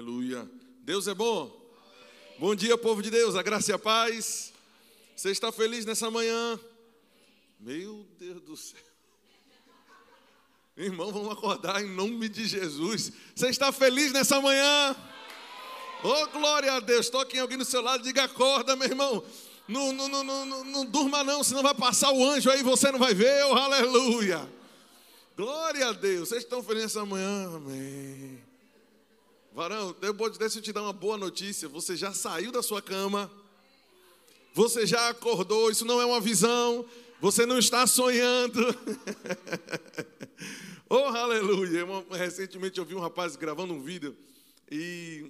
Aleluia. Deus é bom. Amém. Bom dia, povo de Deus. A graça e a paz. Você está feliz nessa manhã? Meu Deus do céu. Irmão, vamos acordar em nome de Jesus. Você está feliz nessa manhã? Oh, glória a Deus. Toque em alguém do seu lado e diga: acorda, meu irmão. Não durma não, senão vai passar o anjo aí, você não vai ver. Oh, aleluia. Glória a Deus. Vocês estão felizes essa manhã? Amém. Varão, deixa eu te dar uma boa notícia. Você já saiu da sua cama. Você já acordou. Isso não é uma visão. Você não está sonhando. Oh, aleluia. Recentemente eu vi um rapaz gravando um vídeo. E,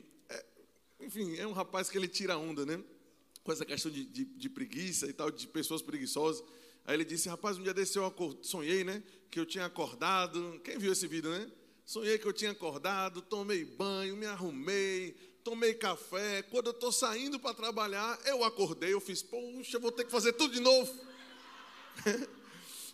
enfim, é um rapaz que ele tira onda, né? Com essa questão de preguiça e tal, de pessoas preguiçosas. Aí ele disse: rapaz, um dia desse eu sonhei, né, que eu tinha acordado. Quem viu esse vídeo, né? Sonhei que eu tinha acordado, tomei banho, me arrumei, tomei café. Quando eu estou saindo para trabalhar, eu acordei, eu fiz: poxa, eu vou ter que fazer tudo de novo.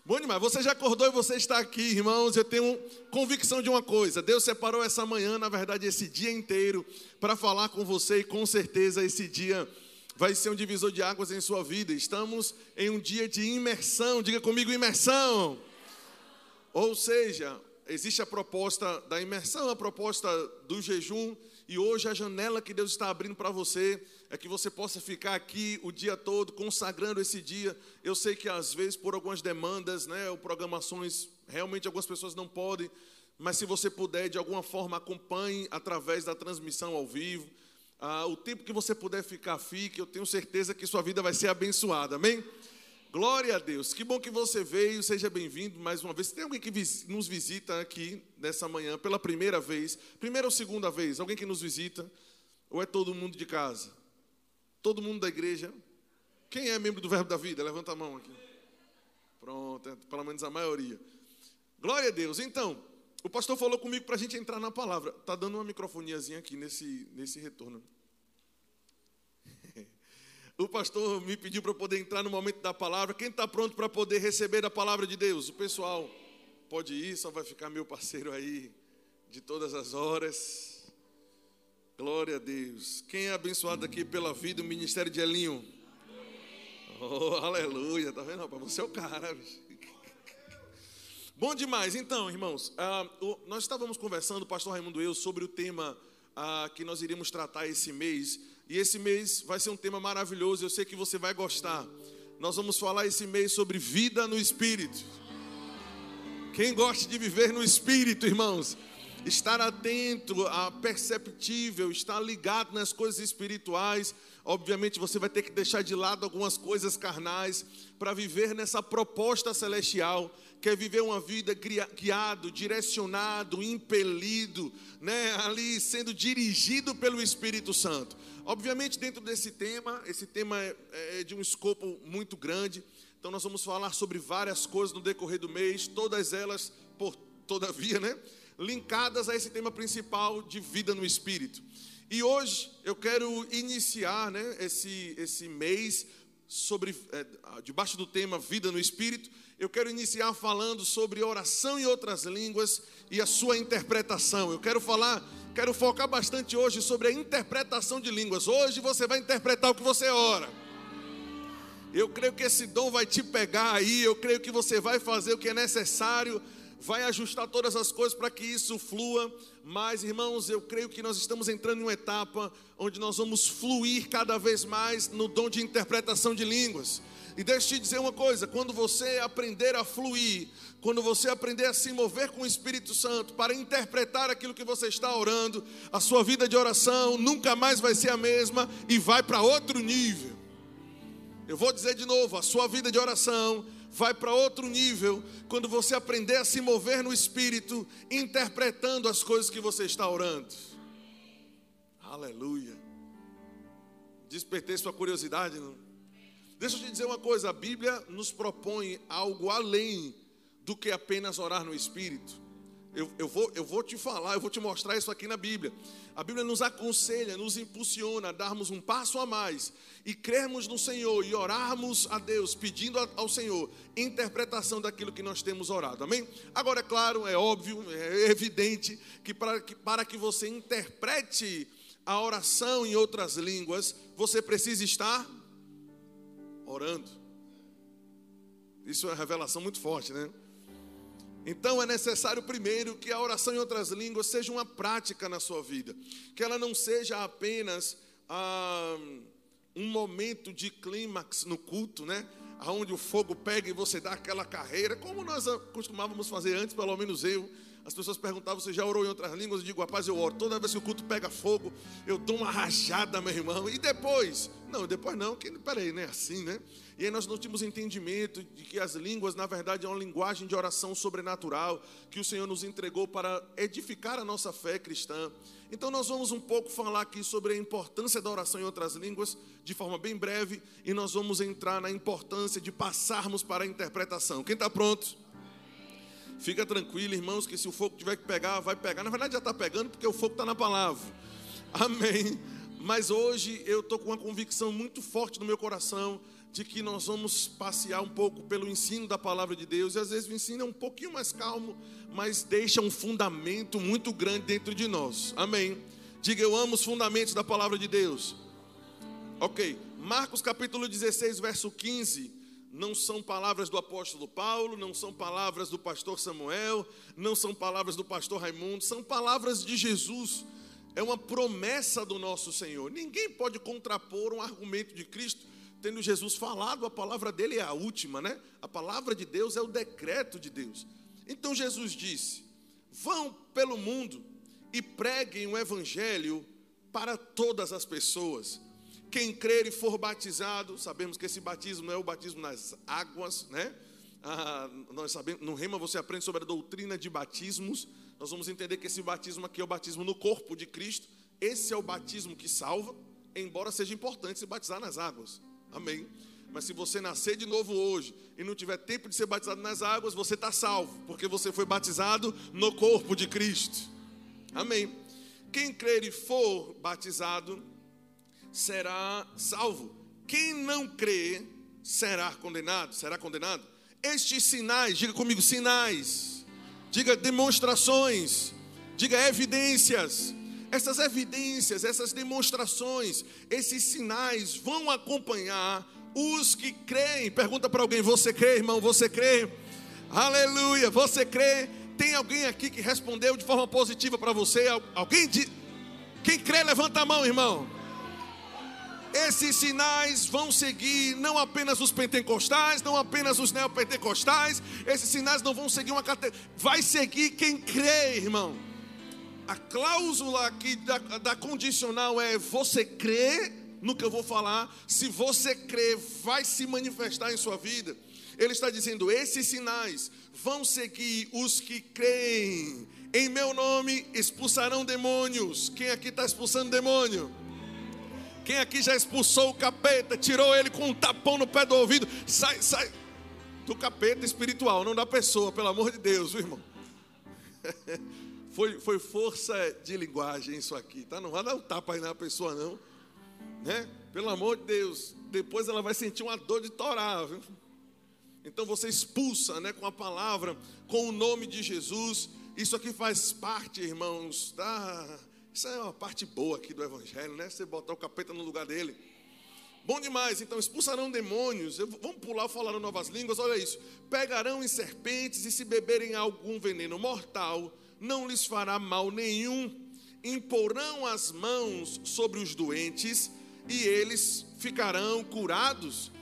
Bom demais, você já acordou e você está aqui, irmãos. Eu tenho convicção de uma coisa: Deus separou essa manhã, na verdade esse dia inteiro, para falar com você. E com certeza esse dia vai ser um divisor de águas em sua vida. Estamos em um dia de imersão. Diga comigo: imersão. Ou seja, existe a proposta da imersão, a proposta do jejum. E hoje a janela que Deus está abrindo para você é que você possa ficar aqui o dia todo, consagrando esse dia. Eu sei que às vezes por algumas demandas, né, ou programações, realmente algumas pessoas não podem. Mas se você puder, de alguma forma, acompanhe através da transmissão ao vivo. O tempo que você puder ficar, fique. Eu tenho certeza que sua vida vai ser abençoada, amém? Glória a Deus. Que bom que você veio, seja bem-vindo mais uma vez. Tem alguém que nos visita aqui nessa manhã pela primeira vez? Primeira ou segunda vez? Alguém que nos visita? Ou é todo mundo de casa? Todo mundo da igreja? Quem é membro do Verbo da Vida? Levanta a mão aqui. Pronto, pelo menos a maioria. Glória a Deus. Então, o pastor falou comigo para a gente entrar na palavra. Está dando uma microfoniazinha aqui nesse retorno. O pastor me pediu para eu poder entrar no momento da palavra. Quem está pronto para poder receber a palavra de Deus? O pessoal pode ir, só vai ficar meu parceiro aí de todas as horas. Glória a Deus. Quem é abençoado aqui pela vida do ministério de Elinho? Oh, aleluia. Está vendo, rapaz? Você é o cara, bicho. Bom demais. Então, irmãos, nós estávamos conversando, pastor Raimundo e eu, sobre o tema que nós iríamos tratar esse mês. E esse mês vai ser um tema maravilhoso, eu sei que você vai gostar. Nós vamos falar esse mês sobre vida no Espírito. Quem gosta de viver no Espírito, irmãos? Estar atento, perceptível, estar ligado nas coisas espirituais. Obviamente você vai ter que deixar de lado algumas coisas carnais para viver nessa proposta celestial. Quer viver uma vida guiado, direcionado, impelido, né? Ali sendo dirigido pelo Espírito Santo. Obviamente dentro desse tema, esse tema é de um escopo muito grande. Então nós vamos falar sobre várias coisas no decorrer do mês, todas elas, todavia, né, linkadas a esse tema principal de vida no Espírito. E hoje eu quero iniciar, né, esse mês debaixo do tema vida no Espírito. Eu quero iniciar falando sobre oração em outras línguas e a sua interpretação. Eu quero focar bastante hoje sobre a interpretação de línguas. Hoje você vai interpretar o que você ora. Eu creio que esse dom vai te pegar aí. Eu creio que você vai fazer o que é necessário, vai ajustar todas as coisas para que isso flua. Mas, irmãos, eu creio que nós estamos entrando em uma etapa onde nós vamos fluir cada vez mais no dom de interpretação de línguas. E deixa eu te dizer uma coisa: quando você aprender a fluir, quando você aprender a se mover com o Espírito Santo para interpretar aquilo que você está orando, a sua vida de oração nunca mais vai ser a mesma e vai para outro nível. Eu vou dizer de novo: a sua vida de oração vai para outro nível quando você aprender a se mover no Espírito, interpretando as coisas que você está orando. Aleluia. Despertei sua curiosidade, não? Deixa eu te dizer uma coisa: a Bíblia nos propõe algo além do que apenas orar no Espírito. Eu vou te falar, eu vou te mostrar isso aqui na Bíblia. A Bíblia nos aconselha, nos impulsiona a darmos um passo a mais e crermos no Senhor e orarmos a Deus, pedindo ao Senhor interpretação daquilo que nós temos orado, amém? Agora, é claro, é óbvio, é evidente que para que você interprete a oração em outras línguas, você precisa estar orando. Isso é uma revelação muito forte, né? Então é necessário primeiro que a oração em outras línguas seja uma prática na sua vida, que ela não seja apenas um momento de clímax no culto, né? Onde o fogo pega e você dá aquela carreira, como nós costumávamos fazer antes, pelo menos eu. As pessoas perguntavam, você já orou em outras línguas? Eu digo, rapaz, eu oro. Toda vez que o culto pega fogo, eu dou uma rajada, meu irmão. E depois? Não, depois não, que, peraí, não é assim, né? E aí nós não tínhamos entendimento de que as línguas, na verdade, é uma linguagem de oração sobrenatural que o Senhor nos entregou para edificar a nossa fé cristã. Então nós vamos um pouco falar aqui sobre a importância da oração em outras línguas, de forma bem breve, e nós vamos entrar na importância de passarmos para a interpretação. Quem está pronto? Fica tranquilo, irmãos, que se o fogo tiver que pegar, vai pegar. Na verdade já está pegando, porque o fogo está na palavra. Amém. Mas hoje eu estou com uma convicção muito forte no meu coração de que nós vamos passear um pouco pelo ensino da palavra de Deus. E às vezes o ensino é um pouquinho mais calmo, mas deixa um fundamento muito grande dentro de nós. Amém. Diga, eu amo os fundamentos da palavra de Deus. Ok. Marcos capítulo 16, verso 15. Não são palavras do apóstolo Paulo, não são palavras do pastor Samuel, não são palavras do pastor Raimundo, são palavras de Jesus. É uma promessa do nosso Senhor. Ninguém pode contrapor um argumento de Cristo, tendo Jesus falado, a palavra dele é a última, né? A palavra de Deus é o decreto de Deus. Então Jesus disse, vão pelo mundo e preguem o evangelho para todas as pessoas. Quem crer e for batizado, sabemos que esse batismo não é o batismo nas águas, né? Nós sabemos, no Rema você aprende sobre a doutrina de batismos. Nós vamos entender que esse batismo aqui é o batismo no corpo de Cristo. Esse é o batismo que salva, embora seja importante se batizar nas águas. Amém? Mas se você nascer de novo hoje e não tiver tempo de ser batizado nas águas, você está salvo, porque você foi batizado no corpo de Cristo. Amém? Quem crer e for batizado será salvo. Quem não crê será condenado. Será condenado. Estes sinais, diga comigo, sinais. Diga demonstrações. Diga evidências. Essas evidências, essas demonstrações, esses sinais vão acompanhar os que creem. Pergunta para alguém, você crê, irmão? Você crê? Aleluia, você crê? Tem alguém aqui que respondeu de forma positiva para você? Alguém diz? Quem crê, levanta a mão, irmão. Esses sinais vão seguir não apenas os pentecostais, não apenas os neopentecostais. Esses sinais não vão seguir uma categoria. Vai seguir quem crê, irmão. A cláusula aqui da condicional é: você crê no que eu vou falar? Se você crê, vai se manifestar em sua vida. Ele está dizendo, esses sinais vão seguir os que creem. Em meu nome expulsarão demônios. Quem aqui está expulsando demônio? Quem aqui já expulsou o capeta, tirou ele com um tapão no pé do ouvido? Sai, sai do capeta espiritual, não da pessoa, pelo amor de Deus, viu, irmão? Foi força de linguagem isso aqui, tá? Não vai dar um tapa aí na pessoa, não, né? Pelo amor de Deus, depois ela vai sentir uma dor de torar, viu? Então você expulsa, né, com a palavra, com o nome de Jesus. Isso aqui faz parte, irmãos, tá? Isso é uma parte boa aqui do evangelho, né? Você botar o capeta no lugar dele. Bom demais, então expulsarão demônios. Vamos pular, falarão novas línguas, olha isso. Pegarão em serpentes e se beberem algum veneno mortal, não lhes fará mal nenhum. Imporão as mãos sobre os doentes e eles ficarão curados.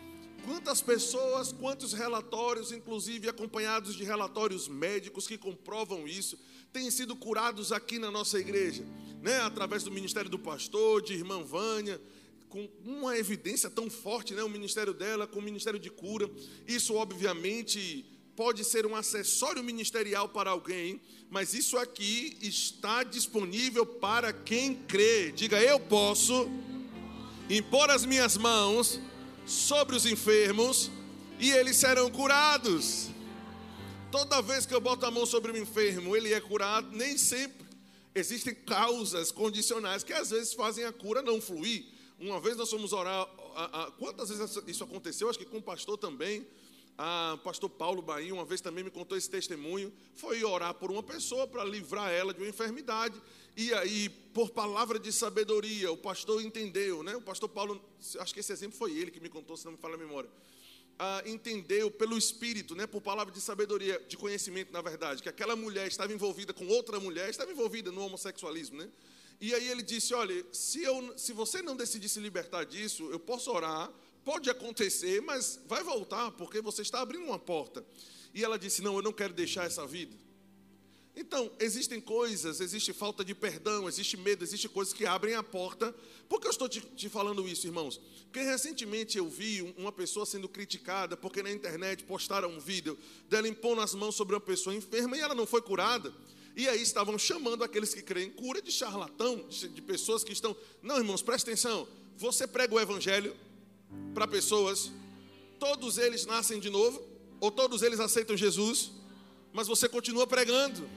Quantas pessoas, quantos relatórios, inclusive acompanhados de relatórios médicos que comprovam isso, têm sido curados aqui na nossa igreja, né? Através do ministério do pastor, de irmã Vânia, com uma evidência tão forte, né? O ministério dela, com o ministério de cura. Isso, obviamente, pode ser um acessório ministerial para alguém, mas isso aqui está disponível para quem crê. Diga, eu posso impor as minhas mãos sobre os enfermos e eles serão curados. Toda vez que eu boto a mão sobre um enfermo, ele é curado, nem sempre. Existem causas condicionais que às vezes fazem a cura não fluir. Uma vez nós fomos orar, quantas vezes isso aconteceu? Acho que com o pastor também, o pastor Paulo Bahia, uma vez também me contou esse testemunho, foi orar por uma pessoa para livrar ela de uma enfermidade, e aí, por palavra de sabedoria, o pastor entendeu, né? O pastor Paulo, acho que esse exemplo foi ele que me contou, se não me falha a memória, entendeu pelo Espírito, né, por palavra de sabedoria, de conhecimento, na verdade, que aquela mulher estava envolvida com outra mulher, estava envolvida no homossexualismo, né? E aí ele disse, olha, se você não decidir se libertar disso, eu posso orar, pode acontecer, mas vai voltar, porque você está abrindo uma porta. E ela disse, não, eu não quero deixar essa vida. Então, existem coisas, existe falta de perdão, existe medo, existe coisas que abrem a porta. Por que eu estou te falando isso, irmãos? Porque recentemente eu vi uma pessoa sendo criticada, porque na internet postaram um vídeo dela impondo as mãos sobre uma pessoa enferma e ela não foi curada. E aí estavam chamando aqueles que creem cura de charlatão, de pessoas que estão... Não, irmãos, presta atenção. Você prega o evangelho para pessoas, todos eles nascem de novo, ou todos eles aceitam Jesus, mas você continua pregando.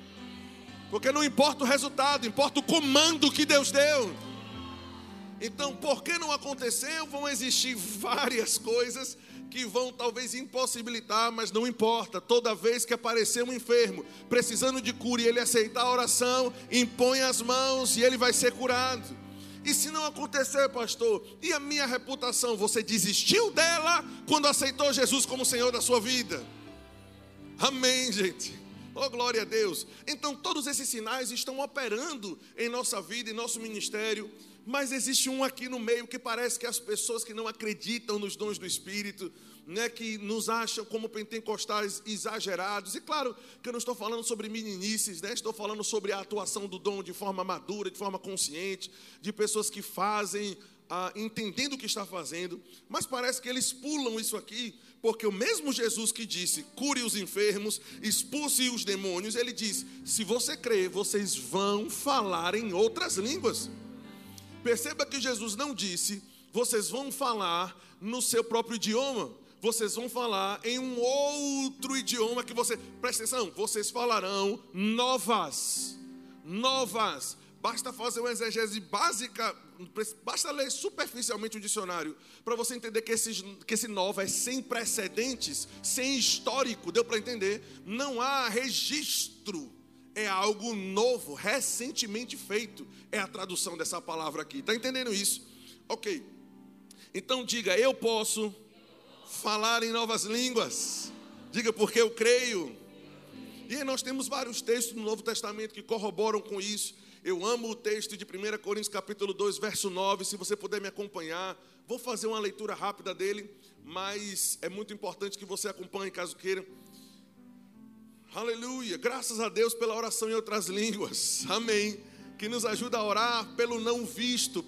Porque não importa o resultado, importa o comando que Deus deu. Então, porque não aconteceu, vão existir várias coisas que vão talvez impossibilitar, mas não importa. Toda vez que aparecer um enfermo precisando de cura e ele aceitar a oração, impõe as mãos e ele vai ser curado. E se não acontecer, pastor, e a minha reputação? Você desistiu dela quando aceitou Jesus como Senhor da sua vida? Amém, gente. Oh, glória a Deus. Então todos esses sinais estão operando em nossa vida, em nosso ministério. Mas existe um aqui no meio que parece que as pessoas que não acreditam nos dons do Espírito, né, que nos acham como pentecostais exagerados. E claro que eu não estou falando sobre meninices, né? Estou falando sobre a atuação do dom de forma madura, de forma consciente, de pessoas que fazem, entendendo o que está fazendo. Mas parece que eles pulam isso aqui, porque o mesmo Jesus que disse, cure os enfermos, expulse os demônios, ele diz, se você crer, vocês vão falar em outras línguas. Perceba que Jesus não disse, vocês vão falar no seu próprio idioma, vocês vão falar em um outro idioma que você... Presta atenção, vocês falarão novas. Basta fazer uma exegese básica, basta ler superficialmente o dicionário, para você entender que esse nova é sem precedentes, sem histórico, deu para entender? Não há registro. É algo novo, recentemente feito. É a tradução dessa palavra aqui. Está entendendo isso? Ok. Então diga, eu posso falar em novas línguas. Diga, porque eu creio. E aí nós temos vários textos no Novo Testamento que corroboram com isso. Eu amo o texto de 1 Coríntios capítulo 2, verso 9. Se você puder me acompanhar, vou fazer uma leitura rápida dele, mas é muito importante que você acompanhe, caso queira. Aleluia, graças a Deus pela oração em outras línguas, amém, que nos ajuda a orar pelo não visto,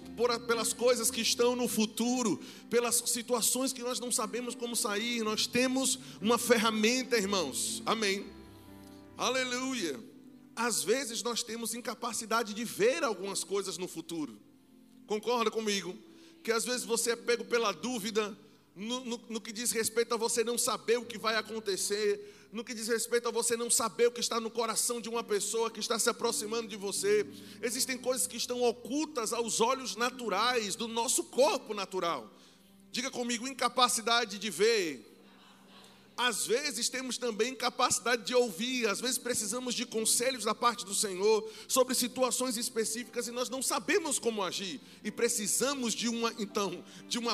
pelas coisas que estão no futuro, pelas situações que nós não sabemos como sair. Nós temos uma ferramenta, irmãos, amém, aleluia. Às vezes nós temos incapacidade de ver algumas coisas no futuro, concorda comigo? Que às vezes você é pego pela dúvida, no que diz respeito a você não saber o que vai acontecer, no que diz respeito a você não saber o que está no coração de uma pessoa que está se aproximando de você. Existem coisas que estão ocultas aos olhos naturais do nosso corpo natural. Diga comigo, incapacidade de ver. Às vezes temos também incapacidade de ouvir, às vezes precisamos de conselhos da parte do Senhor sobre situações específicas e nós não sabemos como agir. E precisamos de uma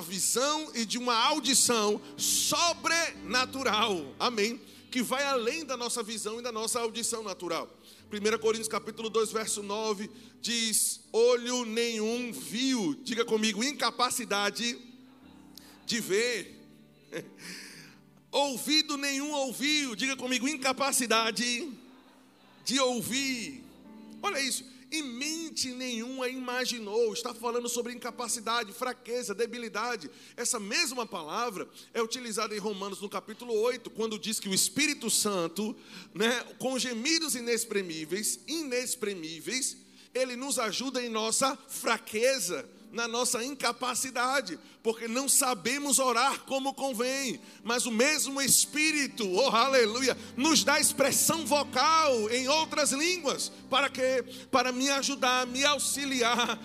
visão e de uma audição sobrenatural. Amém? Que vai além da nossa visão e da nossa audição natural. 1 Coríntios capítulo 2, verso 9, diz, olho nenhum viu. Diga comigo, incapacidade de ver. Ouvido nenhum ouviu. Diga comigo, incapacidade de ouvir. Olha isso. E mente nenhuma imaginou. Está falando sobre incapacidade, fraqueza, debilidade. Essa mesma palavra é utilizada em Romanos no capítulo 8, quando diz que o Espírito Santo, né, com gemidos inexprimíveis, ele nos ajuda em nossa fraqueza. na nossa incapacidade, porque não sabemos orar como convém, mas o mesmo Espírito, oh aleluia, nos dá expressão vocal em outras línguas. Para quê? Para me ajudar, me auxiliar,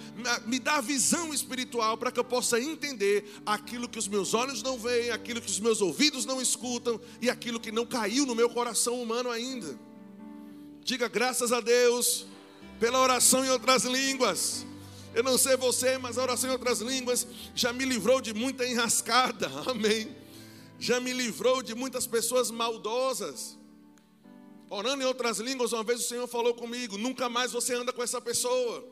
me dar visão espiritual, para que eu possa entender aquilo que os meus olhos não veem, aquilo que os meus ouvidos não escutam e aquilo que não caiu no meu coração humano ainda. Diga graças a Deus pela oração em outras línguas. Eu não sei você, mas a oração em outras línguas já me livrou de muita enrascada, amém? Já me livrou de muitas pessoas maldosas. Orando em outras línguas, uma vez o Senhor falou comigo: nunca mais você anda com essa pessoa.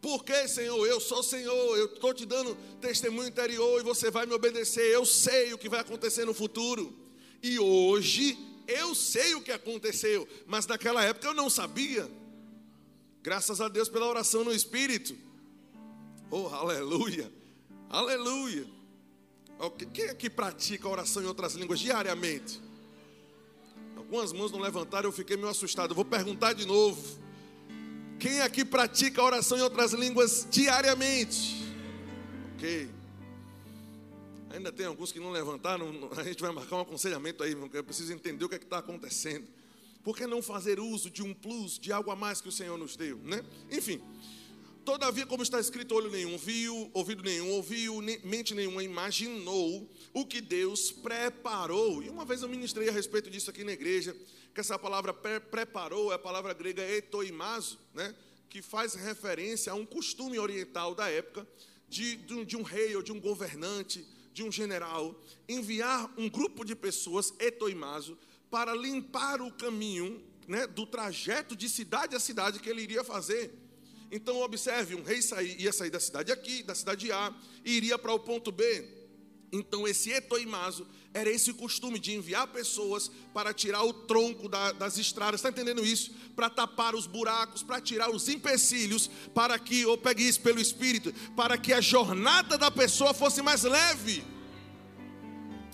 Por quê, Senhor? Eu sou Senhor, eu estou te dando testemunho interior e você vai me obedecer. Eu sei o que vai acontecer no futuro. E hoje eu sei o que aconteceu, mas naquela época eu não sabia. Graças a Deus pela oração no Espírito. Oh, aleluia, aleluia. Okay. Quem é que pratica oração em outras línguas diariamente? Algumas mãos não levantaram, eu fiquei meio assustado. Eu vou perguntar de novo. Quem aqui pratica oração em outras línguas diariamente? Ok. Ainda tem alguns que não levantaram. A gente vai marcar um aconselhamento aí, porque eu preciso entender o que é que está acontecendo. Por que não fazer uso de um plus, de algo a mais que o Senhor nos deu, né? Enfim, todavia, como está escrito, olho nenhum viu, ouvido nenhum ouviu, mente nenhuma imaginou o que Deus preparou. E uma vez eu ministrei a respeito disso aqui na igreja, que essa palavra preparou é a palavra grega etoimazo, né? Que faz referência a um costume oriental da época de um rei ou de um governante, de um general, enviar um grupo de pessoas, etoimazo, para limpar o caminho, né, do trajeto de cidade a cidade que ele iria fazer. Então observe, um rei ia sair da cidade aqui, da cidade A, e iria para o ponto B. Então esse etoimazo era esse costume de enviar pessoas para tirar o tronco das estradas, está entendendo isso? Para tapar os buracos, para tirar os empecilhos, para que, ou pegue isso pelo Espírito, para que a jornada da pessoa fosse mais leve.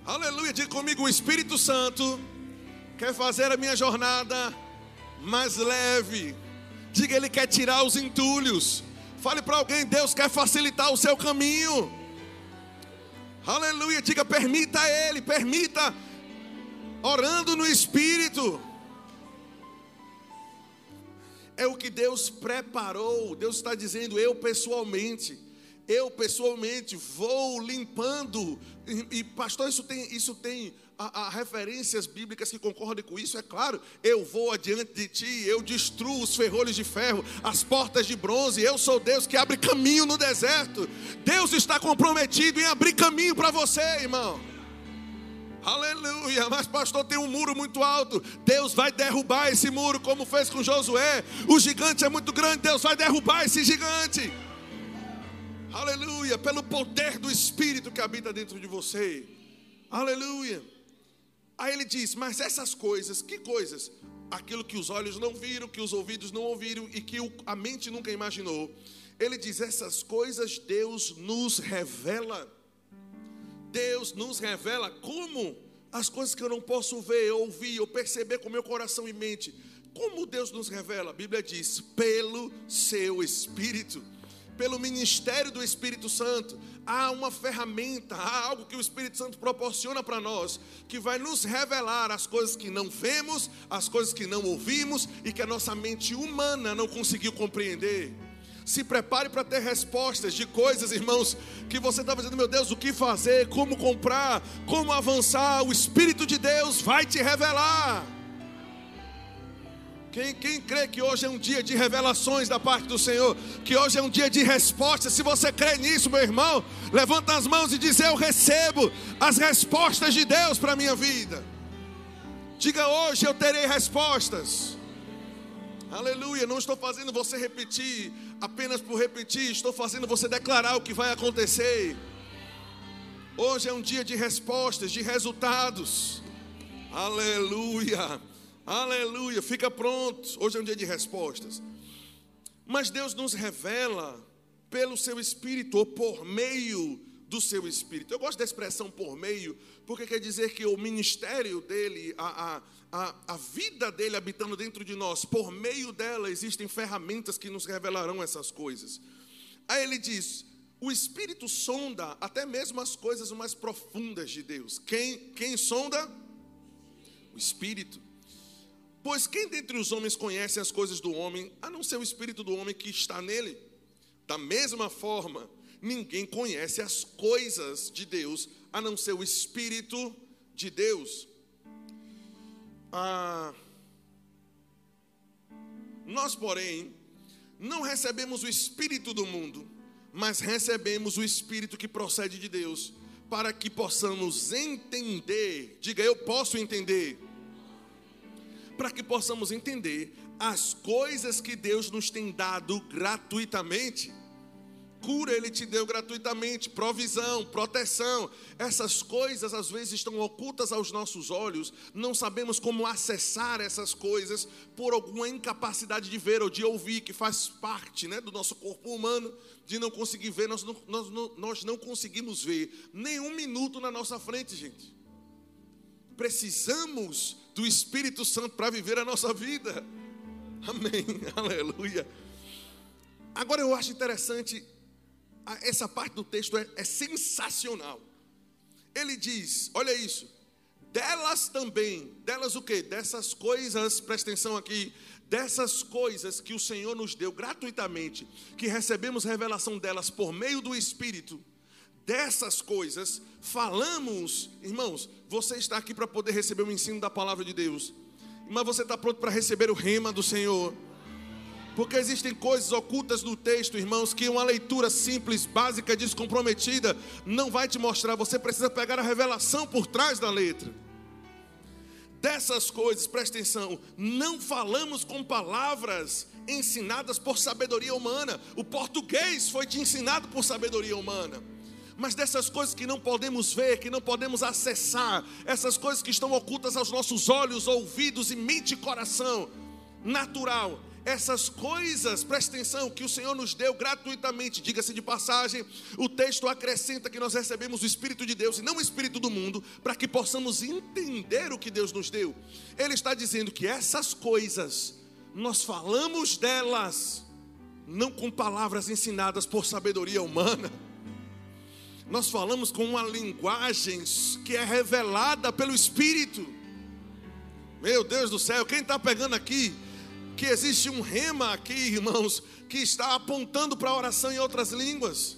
Aleluia, diga comigo: o Espírito Santo quer fazer a minha jornada mais leve. Diga: ele quer tirar os entulhos. Fale para alguém: Deus quer facilitar o seu caminho. Aleluia, diga: permita a ele, permita, orando no Espírito. É o que Deus preparou. Deus está dizendo: eu pessoalmente vou limpando. E pastor, isso tem a referências bíblicas que concordem com isso, é claro. Eu vou adiante de ti, eu destruo os ferrolhos de ferro, as portas de bronze. Eu sou Deus que abre caminho no deserto. Deus está comprometido em abrir caminho para você, irmão. Aleluia. Mas pastor, tem um muro muito alto. Deus vai derrubar esse muro, como fez com Josué. O gigante é muito grande, Deus vai derrubar esse gigante. Aleluia, pelo poder do Espírito que habita dentro de você. Aleluia. Aí ele diz: mas essas coisas, que coisas? Aquilo que os olhos não viram, que os ouvidos não ouviram e que a mente nunca imaginou. Ele diz: essas coisas Deus nos revela. Deus nos revela como? As coisas que eu não posso ver, ouvir ou perceber com meu coração e mente. Como Deus nos revela? A Bíblia diz: pelo seu Espírito. Pelo ministério do Espírito Santo, há uma ferramenta, há algo que o Espírito Santo proporciona para nós, que vai nos revelar as coisas que não vemos, as coisas que não ouvimos e que a nossa mente humana não conseguiu compreender. Se prepare para ter respostas de coisas, irmãos, que você estava dizendo: meu Deus, o que fazer, como comprar, como avançar. O Espírito de Deus vai te revelar. Quem crê que hoje é um dia de revelações da parte do Senhor, que hoje é um dia de respostas? Se você crê nisso, meu irmão, levanta as mãos e diz: eu recebo as respostas de Deus para a minha vida. Diga: hoje eu terei respostas. Aleluia, não estou fazendo você repetir apenas por repetir, estou fazendo você declarar o que vai acontecer. Hoje é um dia de respostas, de resultados. Aleluia. Aleluia, fica pronto, hoje é um dia de respostas. Mas Deus nos revela pelo seu Espírito, ou por meio do seu Espírito. Eu gosto da expressão "por meio", porque quer dizer que o ministério dele, a vida dele habitando dentro de nós, por meio dela existem ferramentas que nos revelarão essas coisas. Aí ele diz: o Espírito sonda até mesmo as coisas mais profundas de Deus. Quem sonda? O Espírito. Pois quem dentre os homens conhece as coisas do homem, a não ser o Espírito do homem que está nele? Da mesma forma, ninguém conhece as coisas de Deus, a não ser o Espírito de Deus. Nós, porém, não recebemos o Espírito do mundo, mas recebemos o Espírito que procede de Deus, para que possamos entender, diga eu posso entender, para que possamos entender as coisas que Deus nos tem dado gratuitamente. Cura Ele te deu gratuitamente, provisão, proteção. Essas coisas às vezes estão ocultas aos nossos olhos. Não sabemos como acessar essas coisas por alguma incapacidade de ver ou de ouvir, que faz parte, né, do nosso corpo humano, de não conseguir ver. Nós não conseguimos ver nenhum minuto na nossa frente, gente. Precisamos do Espírito Santo para viver a nossa vida. Amém, aleluia. Agora eu acho interessante, essa parte do texto é sensacional. Ele diz, olha isso, delas também, delas o quê? Dessas coisas, presta atenção aqui, dessas coisas que o Senhor nos deu gratuitamente, que recebemos revelação delas por meio do Espírito, dessas coisas falamos. Irmãos, você está aqui para poder receber o ensino da palavra de Deus, mas você está pronto para receber o rema do Senhor? Porque existem coisas ocultas no texto, irmãos, que uma leitura simples, básica, descomprometida não vai te mostrar. Você precisa pegar a revelação por trás da letra. Dessas coisas, presta atenção, não falamos com palavras ensinadas por sabedoria humana. O português foi te ensinado por sabedoria humana. Mas dessas coisas que não podemos ver, que não podemos acessar, essas coisas que estão ocultas aos nossos olhos, ouvidos e mente e coração natural, essas coisas, presta atenção, que o Senhor nos deu gratuitamente, diga-se de passagem, o texto acrescenta que nós recebemos o Espírito de Deus e não o Espírito do mundo, para que possamos entender o que Deus nos deu. Ele está dizendo que essas coisas, nós falamos delas, não com palavras ensinadas por sabedoria humana, nós falamos com uma linguagem que é revelada pelo Espírito. Meu Deus do céu, quem está pegando aqui? Que existe um rema aqui, irmãos, que está apontando para a oração em outras línguas.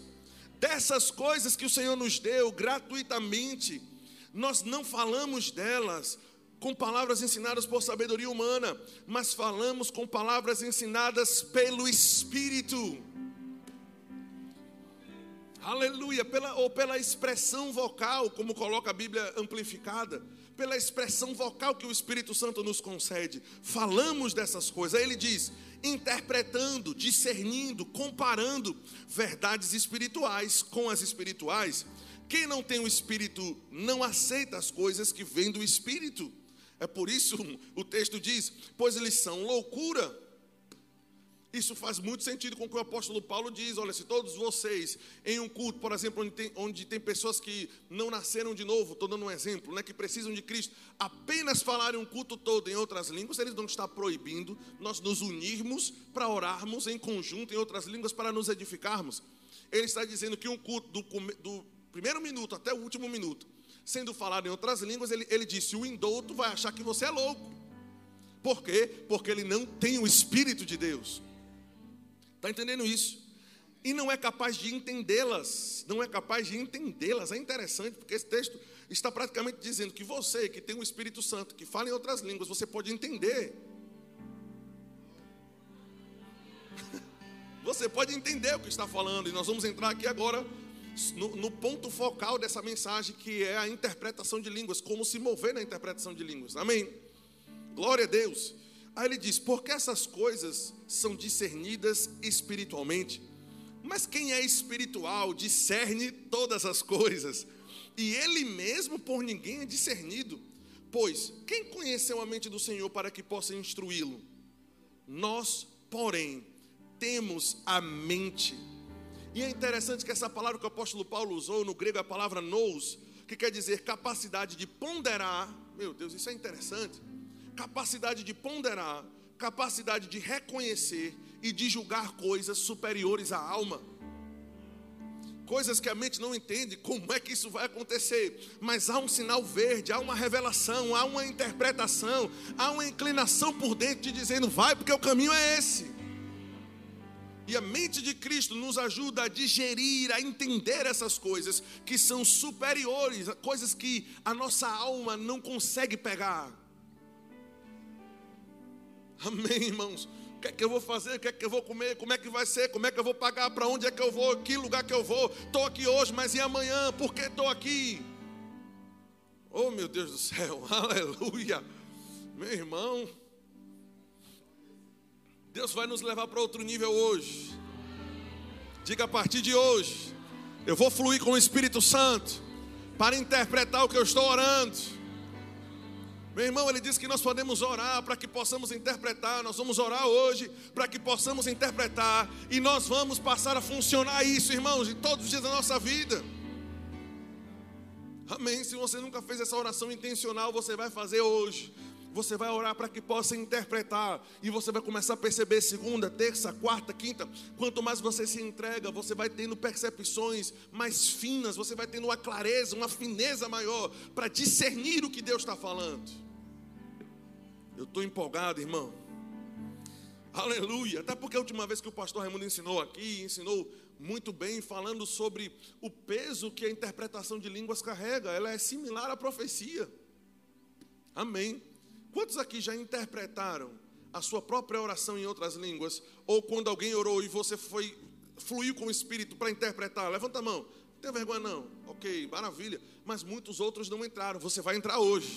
Dessas coisas que o Senhor nos deu gratuitamente, nós não falamos delas com palavras ensinadas por sabedoria humana, mas falamos com palavras ensinadas pelo Espírito. Aleluia, pela expressão vocal, como coloca a Bíblia amplificada, pela expressão vocal que o Espírito Santo nos concede, falamos dessas coisas. Aí ele diz, interpretando, discernindo, comparando verdades espirituais com as espirituais. Quem não tem o Espírito não aceita as coisas que vêm do Espírito. É por isso o texto diz, pois eles são loucura. Isso faz muito sentido com o que o apóstolo Paulo diz. Olha, se todos vocês em um culto, por exemplo, onde tem pessoas que não nasceram de novo, estou dando um exemplo, né, que precisam de Cristo, apenas falarem um culto todo em outras línguas, eles não estão proibindo nós nos unirmos para orarmos em conjunto em outras línguas para nos edificarmos. Ele está dizendo que um culto do primeiro minuto até o último minuto, sendo falado em outras línguas, ele disse, o indouto vai achar que você é louco. Por quê? Porque ele não tem o Espírito de Deus. Está entendendo isso? E não é capaz de entendê-las. Não é capaz de entendê-las. É interessante, porque esse texto está praticamente dizendo que você, que tem o Espírito Santo, que fala em outras línguas, você pode entender. Você pode entender o que está falando. E nós vamos entrar aqui agora no ponto focal dessa mensagem, que é a interpretação de línguas, como se mover na interpretação de línguas. Amém? Glória a Deus. Aí ele diz, porque essas coisas são discernidas espiritualmente, mas quem é espiritual discerne todas as coisas, e ele mesmo por ninguém é discernido. Pois quem conheceu a mente do Senhor para que possa instruí-lo? Nós, porém, temos a mente. E é interessante que essa palavra que o apóstolo Paulo usou, no grego é a palavra nous, que quer dizer capacidade de ponderar. Meu Deus, isso é interessante. Capacidade de ponderar, capacidade de reconhecer e de julgar coisas superiores à alma. coisas que a mente não entende, como é que isso vai acontecer? Mas há um sinal verde, há uma revelação, há uma interpretação, há uma inclinação por dentro de dizendo, vai, porque o caminho é esse. E a mente de Cristo nos ajuda a digerir, a entender essas coisas que são superiores, coisas que a nossa alma não consegue pegar. Amém, irmãos? O que é que eu vou fazer? O que é que eu vou comer? Como é que vai ser? Como é que eu vou pagar? Para onde é que eu vou? Que lugar que eu vou? Estou aqui hoje, mas e amanhã? Por que estou aqui? Oh, meu Deus do céu, aleluia. Meu irmão, Deus vai nos levar para outro nível hoje. Diga, a partir de hoje eu vou fluir com o Espírito Santo para interpretar o que eu estou orando. Meu irmão, ele diz que nós podemos orar para que possamos interpretar. Nós vamos orar hoje para que possamos interpretar. E nós vamos passar a funcionar isso, irmãos, em todos os dias da nossa vida. Amém. Se você nunca fez essa oração intencional, você vai fazer hoje. Você vai orar para que possa interpretar. E você vai começar a perceber segunda, terça, quarta, quinta. Quanto mais você se entrega, você vai tendo percepções mais finas. Você vai tendo uma clareza, uma fineza maior para discernir o que Deus está falando. Eu estou empolgado, irmão. Aleluia. Até porque a última vez que o pastor Raimundo ensinou aqui, ensinou muito bem, falando sobre o peso que a interpretação de línguas carrega. Ela é similar à profecia. Amém. Quantos aqui já interpretaram a sua própria oração em outras línguas? Ou quando alguém orou e você foi, fluiu com o Espírito para interpretar? Levanta a mão. Não tem vergonha não. Ok, maravilha. Mas muitos outros não entraram. Você vai entrar hoje.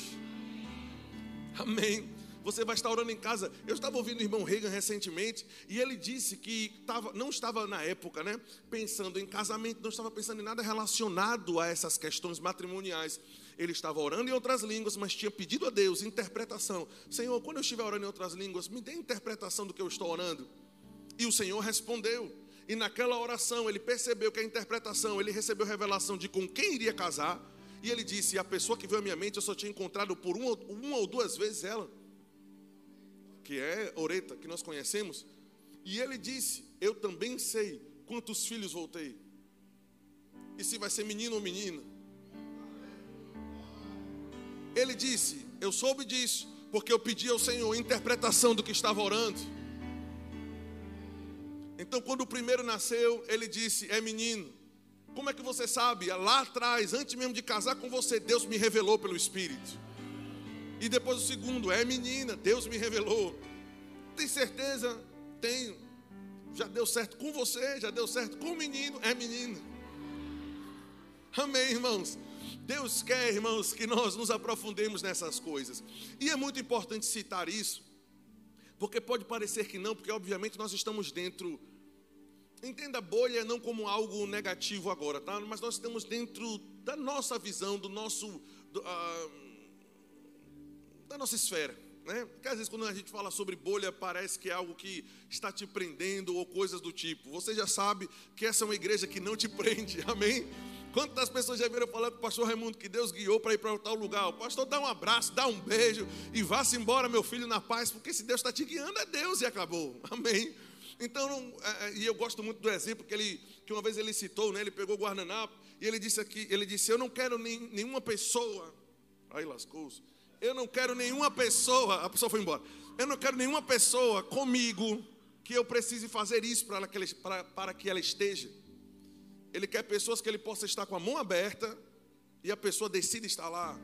Amém. Você vai estar orando em casa. Eu estava ouvindo o irmão Regan recentemente e ele disse que não estava na época, né, pensando em casamento, não estava pensando em nada relacionado a essas questões matrimoniais. Ele estava orando em outras línguas, mas tinha pedido a Deus interpretação. Senhor, quando eu estiver orando em outras línguas, me dê interpretação do que eu estou orando. E o Senhor respondeu. E naquela oração ele percebeu que a interpretação, ele recebeu revelação de com quem iria casar. E ele disse, a pessoa que veio à minha mente, eu só tinha encontrado por uma ou duas vezes ela, que é oreta, que nós conhecemos. E ele disse, eu também sei quantos filhos vou ter e se vai ser menino ou menina. Ele disse, eu soube disso porque eu pedi ao Senhor interpretação do que estava orando. Então quando o primeiro nasceu, ele disse, é menino. Como é que você sabe? Lá atrás, antes mesmo de casar com você, Deus me revelou pelo Espírito. E depois o segundo, é menina, Deus me revelou. Tem certeza? Tenho. Já deu certo com você, já deu certo com o menino, é menina. Amém, irmãos? Deus quer, irmãos, que nós nos aprofundemos nessas coisas. E é muito importante citar isso, porque pode parecer que não, porque obviamente nós estamos dentro. Entenda a bolha não como algo negativo agora, tá? Mas nós estamos dentro da nossa visão, do nosso... da nossa esfera, né? Porque às vezes quando a gente fala sobre bolha parece que é algo que está te prendendo ou coisas do tipo. Você já sabe que essa é uma igreja que não te prende, amém? Quantas pessoas já viram falar com o pastor Raimundo que Deus guiou para ir para tal lugar? O pastor dá um abraço, dá um beijo e vá-se embora, meu filho, na paz, porque se Deus está te guiando é Deus e acabou, amém? Então, e eu gosto muito do exemplo que uma vez ele citou, né? Ele pegou o guardanapo e ele disse aqui, ele disse, eu não quero nenhuma pessoa, aí lascou-se. Eu não quero nenhuma pessoa, a pessoa foi embora. Eu não quero nenhuma pessoa comigo que eu precise fazer isso para que ela esteja. Ele quer pessoas que ele possa estar com a mão aberta e a pessoa decida estar lá.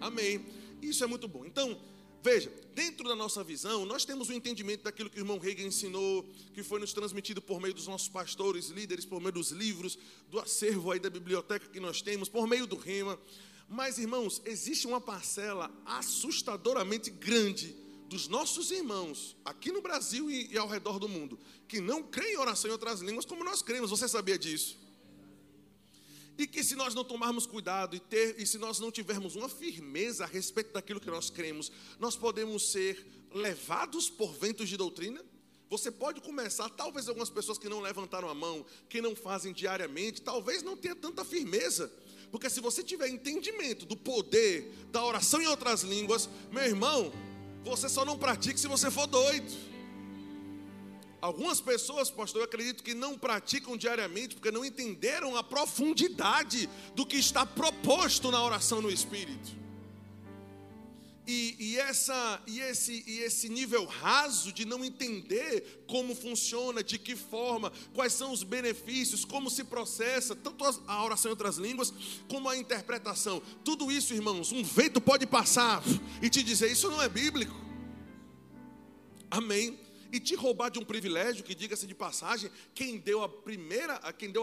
Amém. Isso é muito bom. Então, veja, dentro da nossa visão, nós temos um entendimento daquilo que o irmão Hegel ensinou, que foi nos transmitido por meio dos nossos pastores, líderes, por meio dos livros, do acervo aí da biblioteca que nós temos, por meio do Rema. Mas, irmãos, existe uma parcela assustadoramente grande dos nossos irmãos, aqui no Brasil e ao redor do mundo, que não creem em oração em outras línguas como nós cremos. Você sabia disso? E que se nós não tomarmos cuidado e se nós não tivermos uma firmeza a respeito daquilo que nós cremos, nós podemos ser levados por ventos de doutrina. Você pode começar, talvez algumas pessoas que não levantaram a mão, que não fazem diariamente, talvez não tenha tanta firmeza. Porque se você tiver entendimento do poder da oração em outras línguas, meu irmão, você só não pratica se você for doido. Algumas pessoas, pastor, eu acredito que não praticam diariamente porque não entenderam a profundidade do que está proposto na oração no Espírito. E esse nível raso de não entender como funciona, de que forma, quais são os benefícios, como se processa, tanto a oração em outras línguas, como a interpretação. Tudo isso, irmãos, um vento pode passar e te dizer, isso não é bíblico. Amém. E te roubar de um privilégio, que diga-se de passagem, quem deu a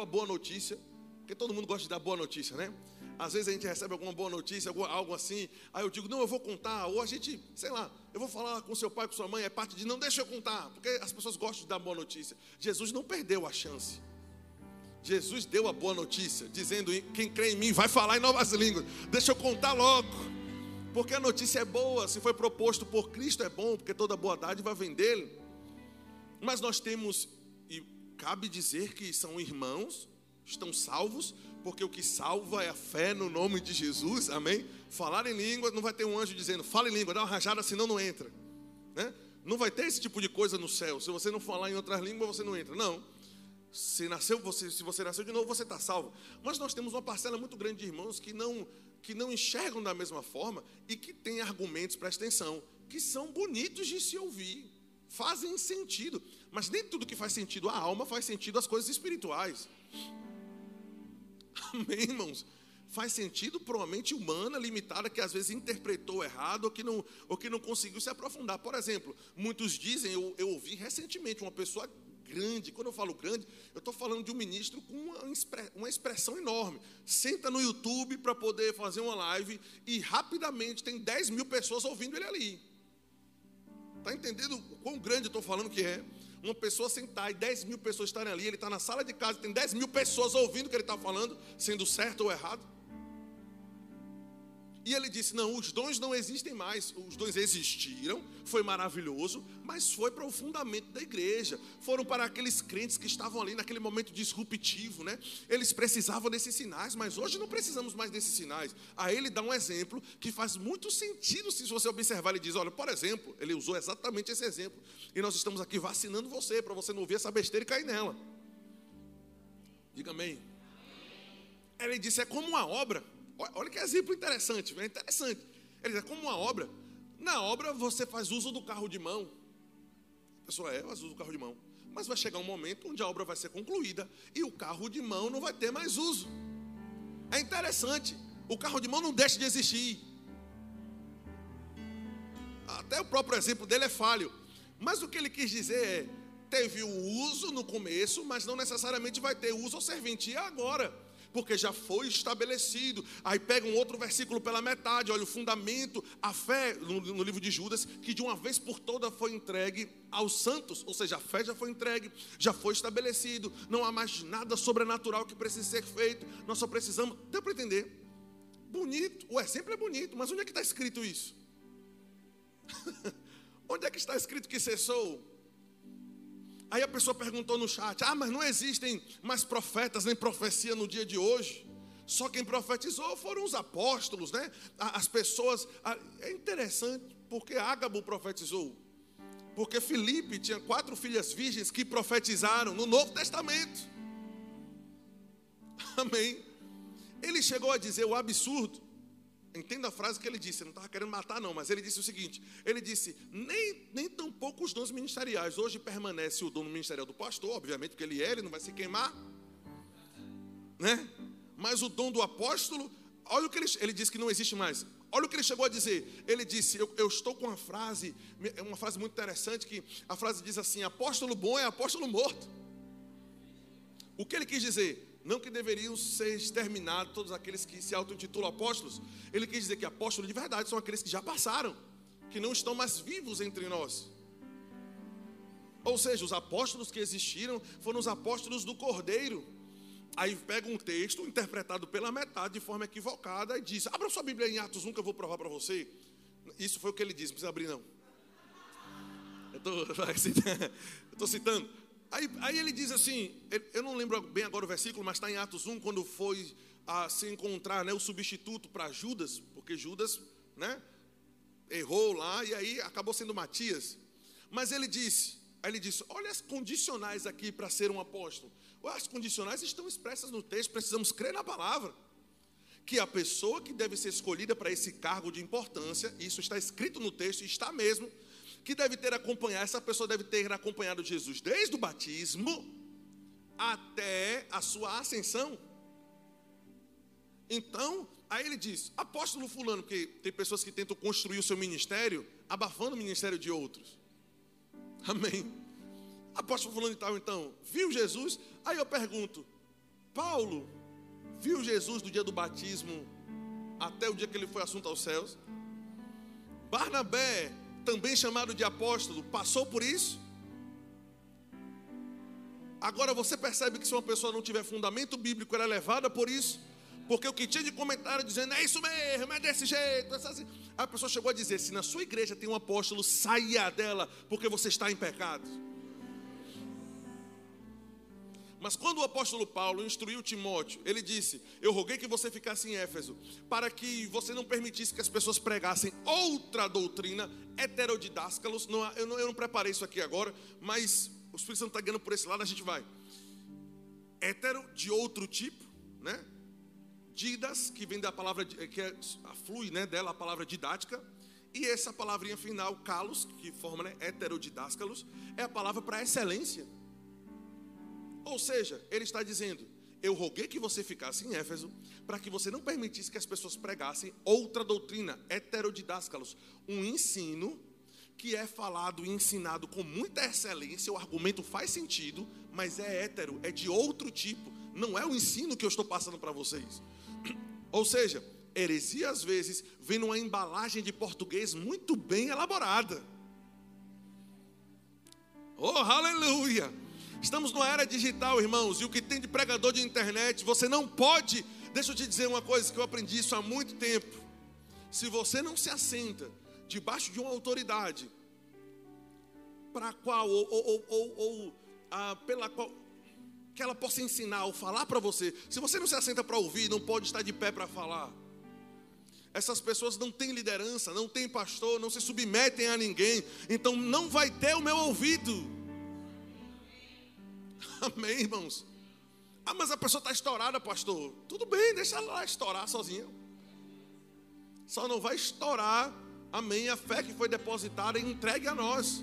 boa notícia, porque todo mundo gosta de dar boa notícia, né? Às vezes a gente recebe alguma boa notícia, algo assim, aí eu digo, não, eu vou contar, ou a gente, sei lá, eu vou falar com seu pai, com sua mãe, é parte de, não, deixa eu contar, porque as pessoas gostam de dar boa notícia. Jesus não perdeu a chance. Jesus deu a boa notícia, dizendo, quem crê em mim vai falar em novas línguas, deixa eu contar logo. Porque a notícia é boa, se foi proposto por Cristo é bom, porque toda boa dádiva vem dele. Mas nós temos, e cabe dizer que são irmãos, estão salvos, porque o que salva é a fé no nome de Jesus, amém? Falar em língua, não vai ter um anjo dizendo, fala em língua, dá uma rajada, senão não entra, né? Não vai ter esse tipo de coisa no céu, se você não falar em outras línguas, você não entra, não. Se você nasceu de novo, você está salvo. Mas nós temos uma parcela muito grande de irmãos que não enxergam da mesma forma e que tem argumentos, presta atenção, que são bonitos de se ouvir, fazem sentido, mas nem tudo que faz sentido à alma faz sentido às coisas espirituais. Amém, irmãos? Faz sentido para uma mente humana limitada que às vezes interpretou errado ou que não conseguiu se aprofundar. Por exemplo, muitos dizem, eu ouvi recentemente uma pessoa grande, quando eu falo grande, eu estou falando de um ministro com uma expressão enorme, senta no YouTube para poder fazer uma live e rapidamente tem 10 mil pessoas ouvindo ele ali. Está entendendo o quão grande eu estou falando que é? Uma pessoa sentar e 10 mil pessoas estarem ali, ele está na sala de casa, tem 10 mil pessoas ouvindo o que ele está falando, sendo certo ou errado. E ele disse, não, os dons não existem mais. Os dons existiram, foi maravilhoso, mas foi para o fundamento da igreja. Foram para aqueles crentes que estavam ali naquele momento disruptivo, né? Eles precisavam desses sinais, mas hoje não precisamos mais desses sinais. Aí ele dá um exemplo que faz muito sentido se você observar. Ele diz, olha, por exemplo, ele usou exatamente esse exemplo. E nós estamos aqui vacinando você, para você não ouvir essa besteira e cair nela. Diga amém. Ele disse, é como uma obra. Olha que exemplo interessante, é interessante. Ele diz, é como uma obra. Na obra você faz uso do carro de mão. A pessoa faz uso do carro de mão. Mas vai chegar um momento onde a obra vai ser concluída e o carro de mão não vai ter mais uso. É interessante. O carro de mão não deixa de existir. Até o próprio exemplo dele é falho. Mas o que ele quis dizer é, teve o uso no começo, mas não necessariamente vai ter uso ou serventia agora, porque já foi estabelecido. Aí pega um outro versículo pela metade, olha o fundamento, a fé, no livro de Judas, que de uma vez por toda foi entregue aos santos, ou seja, a fé já foi entregue, já foi estabelecido, não há mais nada sobrenatural que precise ser feito, nós só precisamos, deu para entender? Bonito, o exemplo é bonito, mas onde é que está escrito isso? Onde é que está escrito que cessou? Aí a pessoa perguntou no chat, mas não existem mais profetas nem profecia no dia de hoje. Só quem profetizou foram os apóstolos, né? As pessoas, é interessante, porque Ágabo profetizou. Porque Filipe tinha 4 filhas virgens que profetizaram no Novo Testamento. Amém? Ele chegou a dizer o absurdo. Entenda a frase que ele disse, não estava querendo matar não, mas ele disse o seguinte, ele disse, nem tão pouco os dons ministeriais, hoje permanece o dono ministerial do pastor, obviamente, porque ele não vai se queimar, né? Mas o dom do apóstolo, olha o que ele disse que não existe mais, olha o que ele chegou a dizer, ele disse, eu estou com uma frase muito interessante, que a frase diz assim, apóstolo bom é apóstolo morto. O que ele quis dizer? Não que deveriam ser exterminados todos aqueles que se auto-intitulam apóstolos. Ele quis dizer que apóstolos de verdade são aqueles que já passaram, que não estão mais vivos entre nós. Ou seja, os apóstolos que existiram foram os apóstolos do Cordeiro. Aí pega um texto interpretado pela metade de forma equivocada e diz, abra sua Bíblia em Atos 1 que eu vou provar para você. Isso foi o que ele disse, não precisa abrir não. Eu estou citando. Aí ele diz assim, eu não lembro bem agora o versículo, mas está em Atos 1, quando foi a se encontrar, né, o substituto para Judas, porque Judas, né, errou lá e aí acabou sendo Matias. Mas ele disse, Aí ele disse, olha as condicionais aqui para ser um apóstolo. As condicionais estão expressas no texto, precisamos crer na palavra. Que a pessoa que deve ser escolhida para esse cargo de importância, isso está escrito no texto, está mesmo, que deve ter acompanhado, essa pessoa deve ter acompanhado Jesus desde o batismo até a sua ascensão. Então, aí ele diz, apóstolo fulano, porque tem pessoas que tentam construir o seu ministério, abafando o ministério de outros. Amém. Apóstolo fulano de tal, então, viu Jesus? Aí eu pergunto, Paulo... viu Jesus do dia do batismo até o dia que ele foi assunto aos céus? Barnabé, também chamado de apóstolo, passou por isso? Agora você percebe que se uma pessoa não tiver fundamento bíblico, ela é levada por isso? Porque o que tinha de comentário dizendo, é isso mesmo, é desse jeito, é assim. A pessoa chegou a dizer, se na sua igreja tem um apóstolo, saia dela, porque você está em pecado. Mas quando o apóstolo Paulo instruiu Timóteo, ele disse, eu roguei que você ficasse em Éfeso, para que você não permitisse que as pessoas pregassem outra doutrina, heterodidáscalos. Eu não preparei isso aqui agora, mas o Espírito Santo está guiando por esse lado, a gente vai. Hétero, de outro tipo, né? Didas, que vem da palavra, que aflui, né, dela a palavra didática. E essa palavrinha final, kalos, que forma, né, heterodidáscalos, é a palavra para excelência. Ou seja, ele está dizendo, eu roguei que você ficasse em Éfeso para que você não permitisse que as pessoas pregassem outra doutrina, heterodidáscalos, um ensino que é falado e ensinado com muita excelência, o argumento faz sentido, mas é hétero, é de outro tipo, não é o ensino que eu estou passando para vocês. Ou seja, heresia às vezes vem numa embalagem de português muito bem elaborada. Oh, aleluia! Estamos numa era digital, irmãos, e o que tem de pregador de internet, você não pode... Deixa eu te dizer uma coisa que eu aprendi isso há muito tempo. Se você não se assenta debaixo de uma autoridade, para a qual, pela qual, que ela possa ensinar ou falar para você, se você não se assenta para ouvir, não pode estar de pé para falar. Essas pessoas não têm liderança, não têm pastor, não se submetem a ninguém, então não vai ter o meu ouvido. Amém, irmãos? Ah, mas a pessoa está estourada, pastor. Tudo bem, deixa ela lá estourar sozinha. Só não vai estourar, amém, a fé que foi depositada e entregue a nós.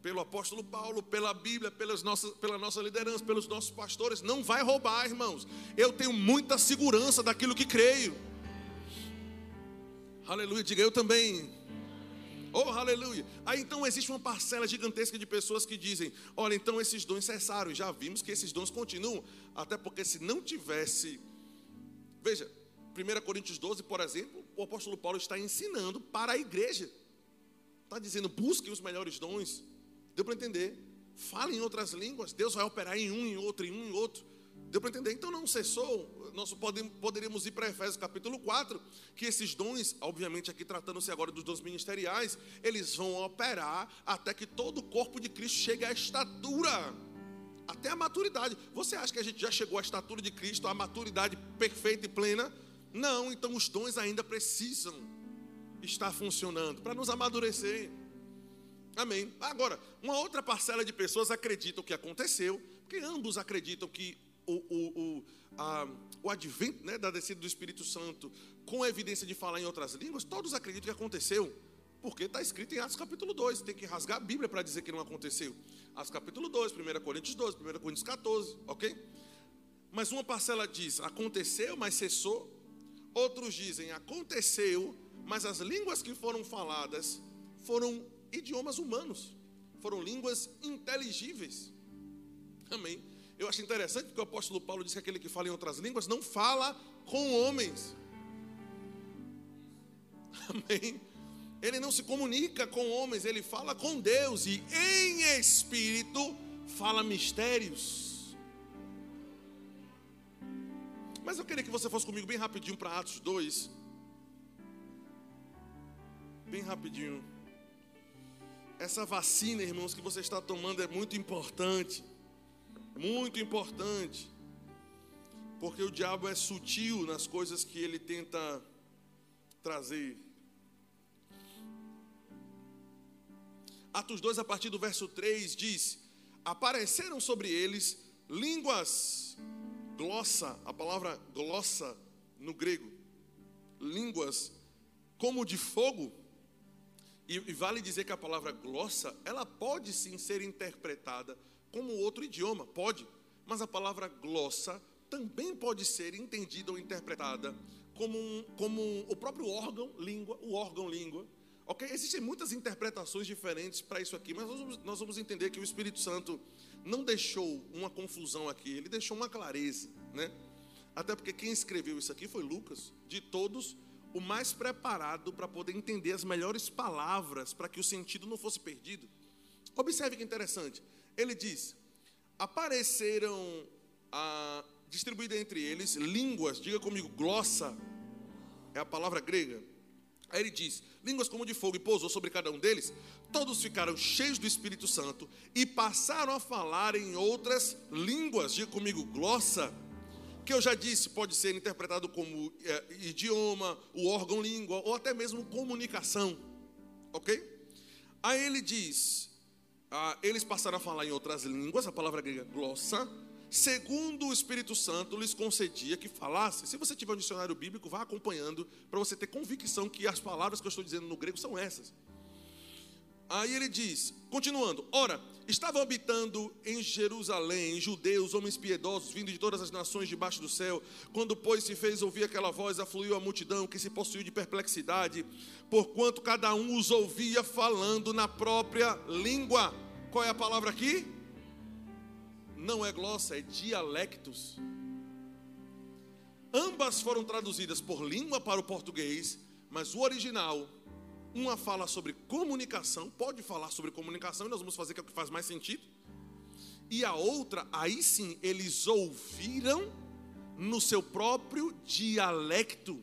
Pelo apóstolo Paulo, pela Bíblia, pela nossa liderança, pelos nossos pastores. Não vai roubar, irmãos. Eu tenho muita segurança daquilo que creio. Aleluia, diga eu também. Oh, aleluia. Aí então existe uma parcela gigantesca de pessoas que dizem, olha, então esses dons cessaram, e já vimos que esses dons continuam, até porque se não tivesse... Veja, 1 Coríntios 12, por exemplo, o apóstolo Paulo está ensinando para a igreja. Está dizendo, busquem os melhores dons. Deu para entender? Falem em outras línguas, Deus vai operar em um, em outro, em um, em outro. Deu para entender? Então não cessou. Nós poderíamos ir para Efésios capítulo 4, que esses dons, obviamente aqui tratando-se agora dos dons ministeriais, eles vão operar até que todo o corpo de Cristo chegue à estatura, até a maturidade. Você acha que a gente já chegou à estatura de Cristo, à maturidade perfeita e plena? Não, então os dons ainda precisam estar funcionando para nos amadurecer. Amém. Agora, uma outra parcela de pessoas acreditam que aconteceu, porque ambos acreditam que o advento, né, da descida do Espírito Santo com a evidência de falar em outras línguas, todos acreditam que aconteceu, porque está escrito em Atos capítulo 2. Tem que rasgar a Bíblia para dizer que não aconteceu. Atos capítulo 2, 1 Coríntios 12, 1 Coríntios 14, ok? Mas uma parcela diz, aconteceu, mas cessou. Outros dizem, aconteceu, mas as línguas que foram faladas foram idiomas humanos, foram línguas inteligíveis. Amém? Eu acho interessante porque o apóstolo Paulo diz que aquele que fala em outras línguas não fala com homens. Amém? Ele não se comunica com homens, ele fala com Deus e em espírito fala mistérios. Mas eu queria que você fosse comigo bem rapidinho para Atos 2. Bem rapidinho. Essa vacina, irmãos, que você está tomando é muito importante. Muito importante, porque o diabo é sutil nas coisas que ele tenta trazer. Atos 2, a partir do verso 3, diz: apareceram sobre eles línguas, glossa, a palavra glossa no grego, línguas como de fogo. E vale dizer que a palavra glossa, ela pode sim ser interpretada como outro idioma, pode. Mas a palavra glossa também pode ser entendida ou interpretada como o próprio órgão, língua, o órgão, língua. Ok? Existem muitas interpretações diferentes para isso aqui, mas nós vamos entender que o Espírito Santo não deixou uma confusão aqui, ele deixou uma clareza, né? Até porque quem escreveu isso aqui foi Lucas, de todos, o mais preparado para poder entender as melhores palavras, para que o sentido não fosse perdido. Observe que interessante, ele diz: apareceram distribuídas entre eles línguas, diga comigo, glossa, é a palavra grega. Aí ele diz: línguas como de fogo, e pousou sobre cada um deles. Todos ficaram cheios do Espírito Santo e passaram a falar em outras línguas, diga comigo, glossa, que eu já disse, pode ser interpretado como idioma, o órgão língua, ou até mesmo comunicação, ok? Aí ele diz: eles passaram a falar em outras línguas, a palavra grega glossa, segundo o Espírito Santo lhes concedia que falasse. Se você tiver um dicionário bíblico, vá acompanhando, para você ter convicção que as palavras que eu estou dizendo no grego são essas. Aí ele diz, continuando: ora, estavam habitando em Jerusalém judeus, homens piedosos, vindo de todas as nações debaixo do céu. Quando, pois, se fez ouvir aquela voz, afluiu a multidão, que se possuiu de perplexidade, porquanto cada um os ouvia falando na própria língua. Qual é a palavra aqui? Não é glossa, é dialectos. Ambas foram traduzidas por língua para o português, mas o original, uma fala sobre comunicação, pode falar sobre comunicação, e nós vamos fazer que é o que faz mais sentido. E a outra, aí sim, eles ouviram no seu próprio dialecto.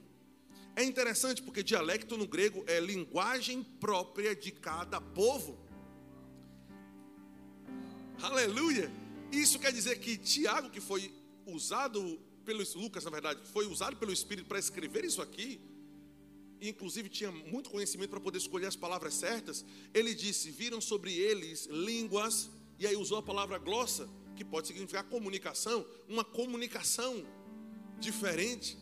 É interessante porque dialecto no grego é linguagem própria de cada povo. Aleluia! Isso quer dizer que Tiago, que foi usado pelo Lucas, na verdade, foi usado pelo Espírito para escrever isso aqui, inclusive tinha muito conhecimento para poder escolher as palavras certas. Ele disse: viram sobre eles línguas, e aí usou a palavra glossa, que pode significar comunicação, uma comunicação diferente.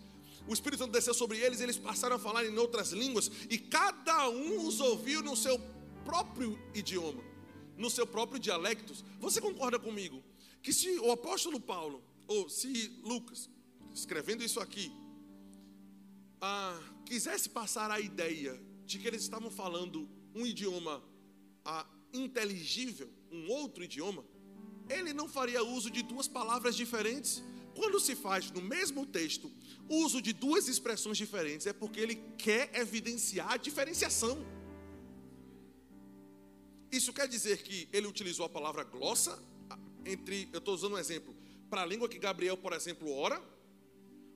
O Espírito Santo desceu sobre eles, eles passaram a falar em outras línguas, e cada um os ouviu no seu próprio idioma, no seu próprio dialecto. Você concorda comigo que se o apóstolo Paulo, ou se Lucas, escrevendo isso aqui, quisesse passar a ideia de que eles estavam falando um idioma inteligível, um outro idioma, ele não faria uso de duas palavras diferentes? Quando se faz no mesmo texto uso de duas expressões diferentes, é porque ele quer evidenciar a diferenciação. Isso quer dizer que ele utilizou a palavra glossa, eu estou usando um exemplo, para a língua que Gabriel, por exemplo, ora,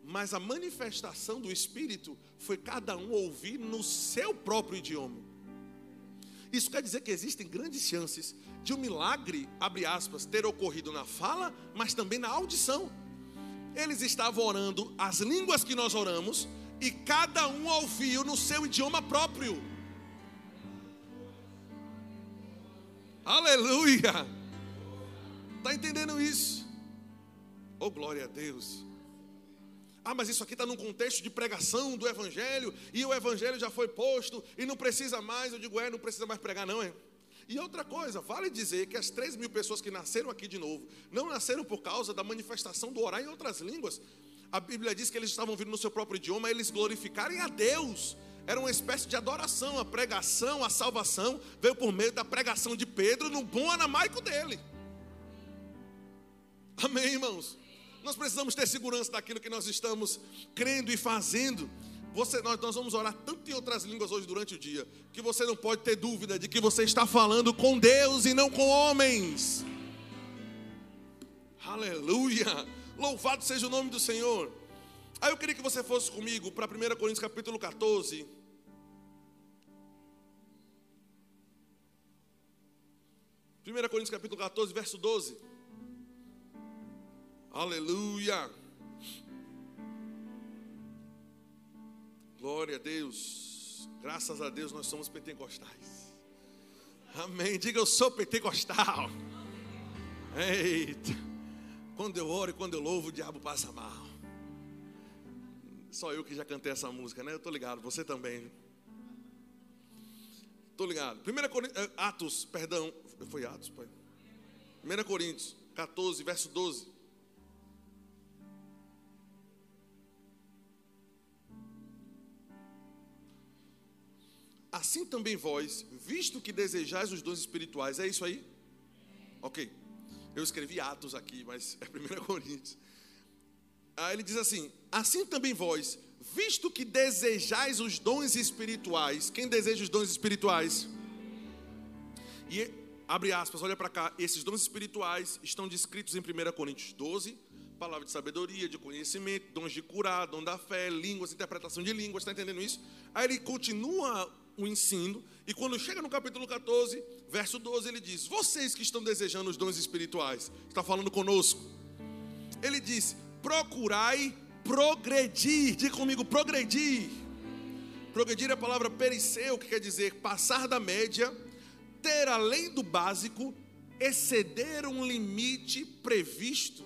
mas a manifestação do Espírito foi cada um ouvir no seu próprio idioma. Isso quer dizer que existem grandes chances de um milagre, abre aspas, ter ocorrido na fala, mas também na audição. Eles estavam orando as línguas que nós oramos, e cada um ouviu no seu idioma próprio. Aleluia! Está entendendo isso? Oh, glória a Deus! Ah, mas isso aqui está num contexto de pregação do Evangelho, e o Evangelho já foi posto, e não precisa mais. Eu digo, não precisa mais pregar, não é? E outra coisa, vale dizer que as 3.000 pessoas que nasceram aqui de novo, não nasceram por causa da manifestação do orar em outras línguas. A Bíblia diz que eles estavam vindo no seu próprio idioma, eles glorificarem a Deus. Era uma espécie de adoração. A pregação, a salvação veio por meio da pregação de Pedro no bom anamaico dele. Amém, irmãos? Nós precisamos ter segurança daquilo que nós estamos crendo e fazendo. Nós vamos orar tanto em outras línguas hoje durante o dia, que você não pode ter dúvida de que você está falando com Deus e não com homens. Aleluia! Louvado seja o nome do Senhor. Aí eu queria que você fosse comigo para 1 Coríntios capítulo 14. Verso 12. Aleluia. Glória a Deus. Graças a Deus nós somos pentecostais. Amém. Diga, eu sou pentecostal. Eita. Quando eu oro e quando eu louvo, o diabo passa mal. Só eu que já cantei essa música, né? Eu tô ligado, você também. Tô ligado. Foi Atos, pai. 1 Coríntios 14, verso 12. Assim também vós, visto que desejais os dons espirituais. É isso aí? Ok. Eu escrevi Atos aqui, mas é 1 Coríntios. Aí ele diz assim: assim também vós, visto que desejais os dons espirituais. Quem deseja os dons espirituais? E, abre aspas, olha para cá. Esses dons espirituais estão descritos em 1 Coríntios 12. Palavra de sabedoria, de conhecimento, dons de curar, dom da fé, línguas, interpretação de línguas. Está entendendo isso? Aí ele continua o ensino. E quando chega no capítulo 14, verso 12, ele diz: vocês que estão desejando os dons espirituais, está falando conosco. Ele diz: procurai progredir. Diga comigo, progredir. Progredir é a palavra periceu, que quer dizer passar da média, ter além do básico, exceder um limite previsto.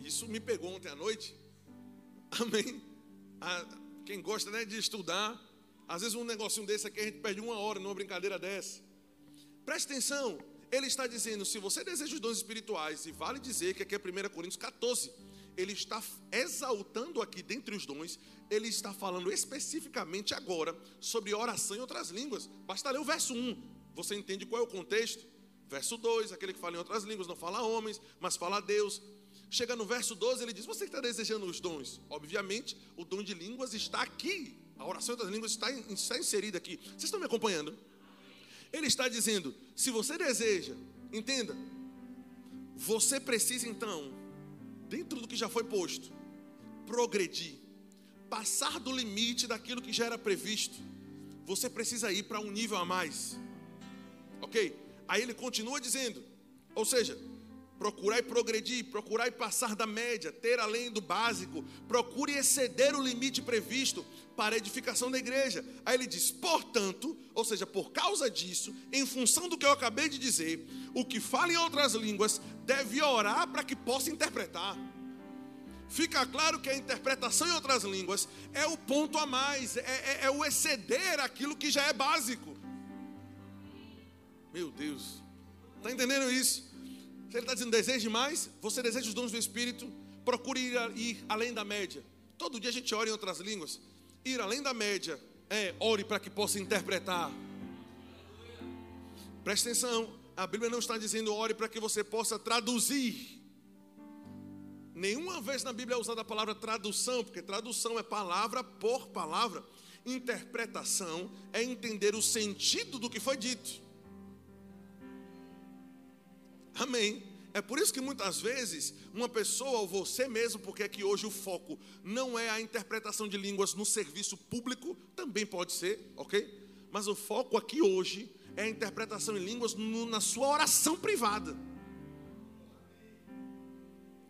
Isso me pegou ontem à noite. Amém? Quem gosta, né, de estudar, às vezes um negocinho desse aqui a gente perde uma hora numa brincadeira dessa. Preste atenção. Ele está dizendo, se você deseja os dons espirituais, e vale dizer que aqui é 1 Coríntios 14, ele está exaltando aqui dentre os dons, ele está falando especificamente agora sobre oração em outras línguas. Basta ler o verso 1, você entende qual é o contexto. Verso 2, aquele que fala em outras línguas não fala a homens, mas fala a Deus. Chega no verso 12, ele diz, você que está desejando os dons, obviamente o dom de línguas está aqui, a oração em outras línguas está inserida aqui. Vocês estão me acompanhando? Ele está dizendo, se você deseja, entenda, você precisa então, dentro do que já foi posto, progredir, passar do limite daquilo que já era previsto. Você precisa ir para um nível a mais, ok? Aí ele continua dizendo, ou seja, procurar e progredir, procurar e passar da média, ter além do básico, procure exceder o limite previsto para a edificação da igreja. Aí ele diz, portanto, ou seja, por causa disso, em função do que eu acabei de dizer, o que fala em outras línguas deve orar para que possa interpretar. Fica claro que a interpretação em outras línguas é o ponto a mais, é o exceder aquilo que já é básico. Meu Deus, está entendendo isso? Ele está dizendo, deseje mais, você deseja os dons do Espírito, procure ir além da média. Todo dia a gente ora em outras línguas. Ir além da média é, ore para que possa interpretar. Preste atenção, a Bíblia não está dizendo ore para que você possa traduzir. Nenhuma vez na Bíblia é usada a palavra tradução, porque tradução é palavra por palavra. Interpretação é entender o sentido do que foi dito. Amém. É por isso que muitas vezes uma pessoa ou você mesmo, porque é que hoje o foco não é a interpretação de línguas no serviço público, também pode ser, ok? Mas o foco aqui hoje é a interpretação em línguas na sua oração privada.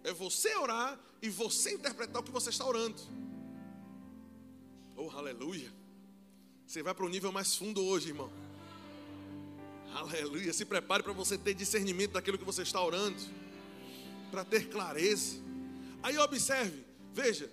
É você orar e você interpretar o que você está orando. Oh, aleluia. Você vai para um nível mais fundo hoje, irmão. Aleluia, se prepare para você ter discernimento daquilo que você está orando, para ter clareza. Aí observe, veja,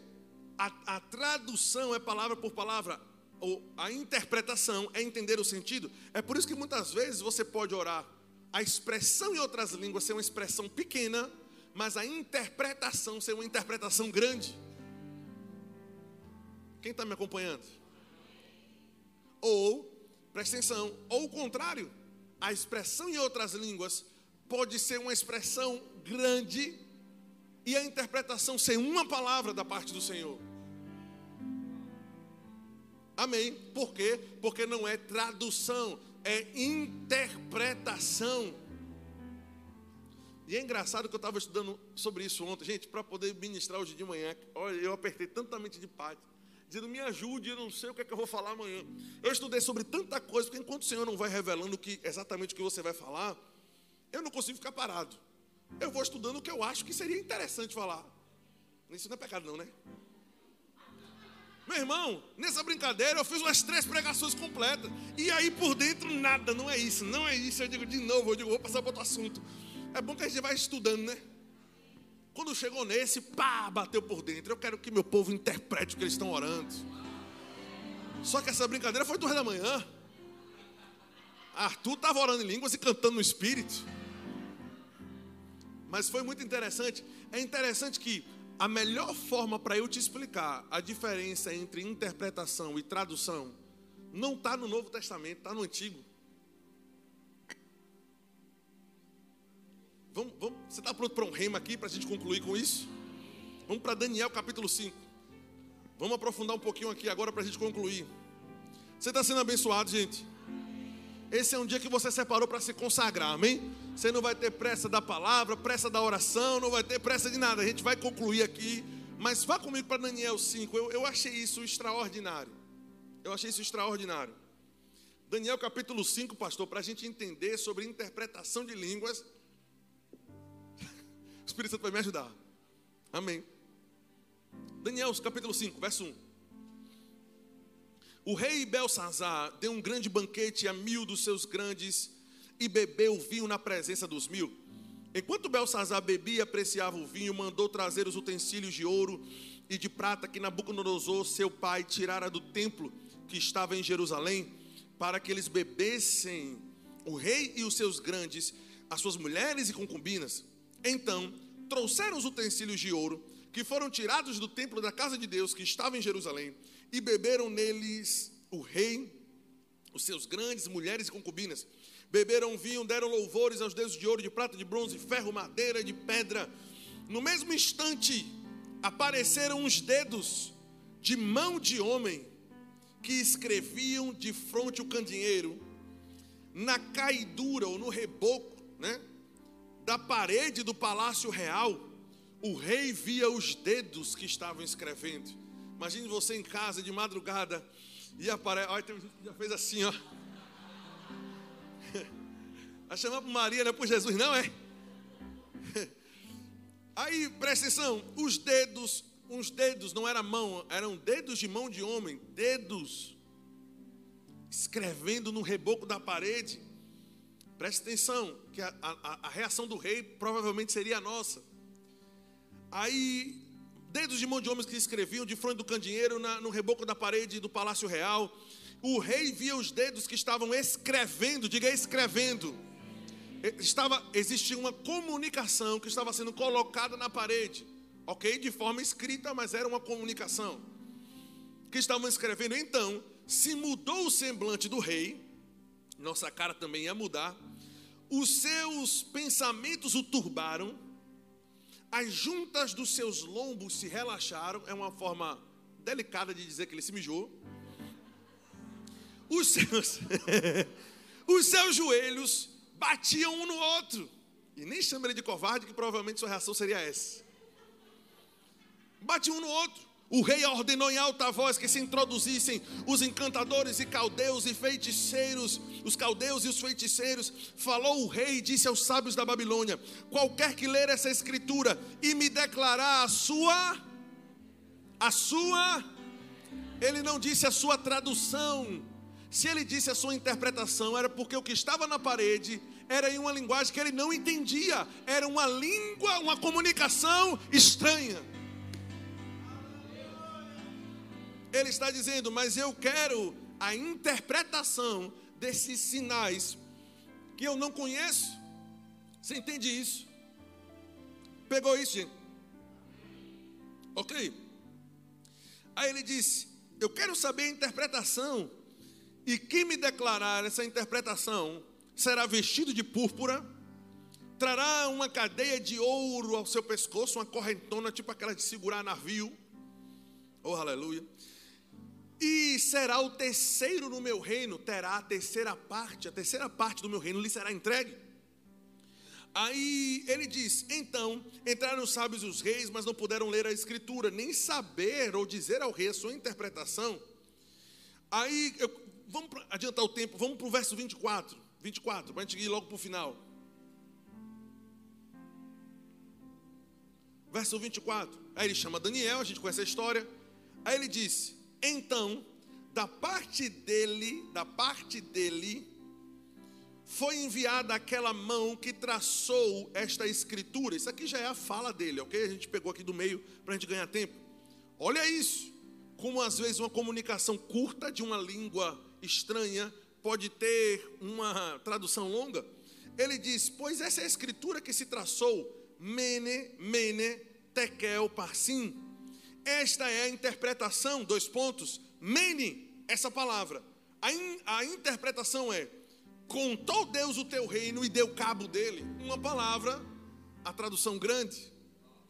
a tradução é palavra por palavra, ou a interpretação é entender o sentido. É por isso que muitas vezes você pode orar, a expressão em outras línguas ser uma expressão pequena, mas a interpretação ser uma interpretação grande. Quem está me acompanhando? Ou, presta atenção, ou o contrário, a expressão em outras línguas pode ser uma expressão grande e a interpretação ser uma palavra da parte do Senhor. Amém. Por quê? Porque não é tradução, é interpretação. E é engraçado que eu estava estudando sobre isso ontem, gente, para poder ministrar hoje de manhã. Olha, eu apertei tanta mente de paz, dizendo, me ajude, eu não sei o que é que eu vou falar amanhã. Eu estudei sobre tanta coisa, porque enquanto o Senhor não vai revelando exatamente o que você vai falar, eu não consigo ficar parado. Eu vou estudando o que eu acho que seria interessante falar. Isso não é pecado não, né? Meu irmão, nessa brincadeira eu fiz umas 3 pregações completas. E aí por dentro nada, não é isso, não é isso. Eu digo de novo, vou passar para outro assunto. É bom que a gente vai estudando, né? Quando chegou nesse, pá, bateu por dentro. Eu quero que meu povo interprete o que eles estão orando. Só que essa brincadeira foi 2 da manhã. Arthur estava orando em línguas e cantando no espírito. Mas foi muito interessante. É interessante que a melhor forma para eu te explicar a diferença entre interpretação e tradução não está no Novo Testamento, está no Antigo. Vamos, você está pronto para um rema aqui, para a gente concluir com isso? Vamos para Daniel capítulo 5. Vamos aprofundar um pouquinho aqui agora para a gente concluir. Você está sendo abençoado, gente? Esse é um dia que você separou para se consagrar, amém? Você não vai ter pressa da palavra, pressa da oração, não vai ter pressa de nada. A gente vai concluir aqui, mas vá comigo para Daniel 5. Eu achei isso extraordinário. Daniel capítulo 5, pastor, para a gente entender sobre interpretação de línguas. O Espírito Santo vai me ajudar. Amém. Daniel capítulo 5, verso 1. O rei Belsazar deu um grande banquete a 1.000 dos seus grandes e bebeu vinho na presença dos 1.000. Enquanto Belsazar bebia e apreciava o vinho, mandou trazer os utensílios de ouro e de prata que Nabucodonosor, seu pai, tirara do templo que estava em Jerusalém, para que eles bebessem, o rei e os seus grandes, as suas mulheres e concubinas. Então trouxeram os utensílios de ouro que foram tirados do templo da casa de Deus que estava em Jerusalém, e beberam neles o rei, os seus grandes, mulheres e concubinas. Beberam vinho, deram louvores aos deuses de ouro, de prata, de bronze, de ferro, madeira, de pedra. No mesmo instante, apareceram uns dedos de mão de homem que escreviam de fronte o candeeiro, na caidura ou no reboco, né, da parede do palácio real. O rei via os dedos que estavam escrevendo. Imagine você em casa de madrugada e aparece. Olha, tem gente que já fez assim, ó. A chamar para Maria, não é para Jesus, não é? Aí, presta atenção, os dedos, uns dedos, não era mão, eram dedos de mão de homem, dedos escrevendo no reboco da parede. Presta atenção, que a reação do rei provavelmente seria a nossa. Aí, dedos de mão de homens que escreviam de fronte do candeeiro, no reboco da parede do Palácio Real. O rei via os dedos que estavam escrevendo, diga escrevendo. Existia uma comunicação que estava sendo colocada na parede, ok? De forma escrita, mas era uma comunicação que estavam escrevendo. Então, se mudou o semblante do rei, nossa cara também ia mudar. Os seus pensamentos o turbaram, as juntas dos seus lombos se relaxaram. É uma forma delicada de dizer que ele se mijou. Os seus joelhos batiam um no outro. E nem chama ele de covarde, que provavelmente sua reação seria essa. Batiam um no outro. O rei ordenou em alta voz que se introduzissem os encantadores e caldeus e feiticeiros, os caldeus e os feiticeiros. Falou o rei e disse aos sábios da Babilônia: qualquer que ler essa escritura e me declarar a sua, ele não disse a sua tradução. Se ele disse a sua interpretação, era porque o que estava na parede era em uma linguagem que ele não entendia, era uma língua, uma comunicação estranha. Ele está dizendo: mas eu quero a interpretação desses sinais que eu não conheço. Você entende isso? Pegou isso, gente? Ok. Aí ele disse: eu quero saber a interpretação. E quem me declarar essa interpretação será vestido de púrpura, trará uma cadeia de ouro ao seu pescoço, uma correntona, tipo aquela de segurar navio. Oh, aleluia. E será o terceiro no meu reino, terá a terceira parte do meu reino lhe será entregue. Aí ele diz: então entraram os sábios e os reis, mas não puderam ler a escritura, nem saber ou dizer ao rei a sua interpretação. Aí, vamos adiantar o tempo, vamos para o verso 24, para a gente ir logo para o final. Verso 24, aí ele chama Daniel, a gente conhece a história. Aí ele disse: Então, da parte dele, foi enviada aquela mão que traçou esta escritura. Isso aqui já é a fala dele, ok? A gente pegou aqui do meio para a gente ganhar tempo. Olha isso, como às vezes uma comunicação curta de uma língua estranha pode ter uma tradução longa. Ele diz, pois essa é a escritura que se traçou, mene, mene, tekel, parsim. Esta é a interpretação, mene, essa palavra. A interpretação é, contou Deus o teu reino e deu cabo dele. Uma palavra, a tradução grande,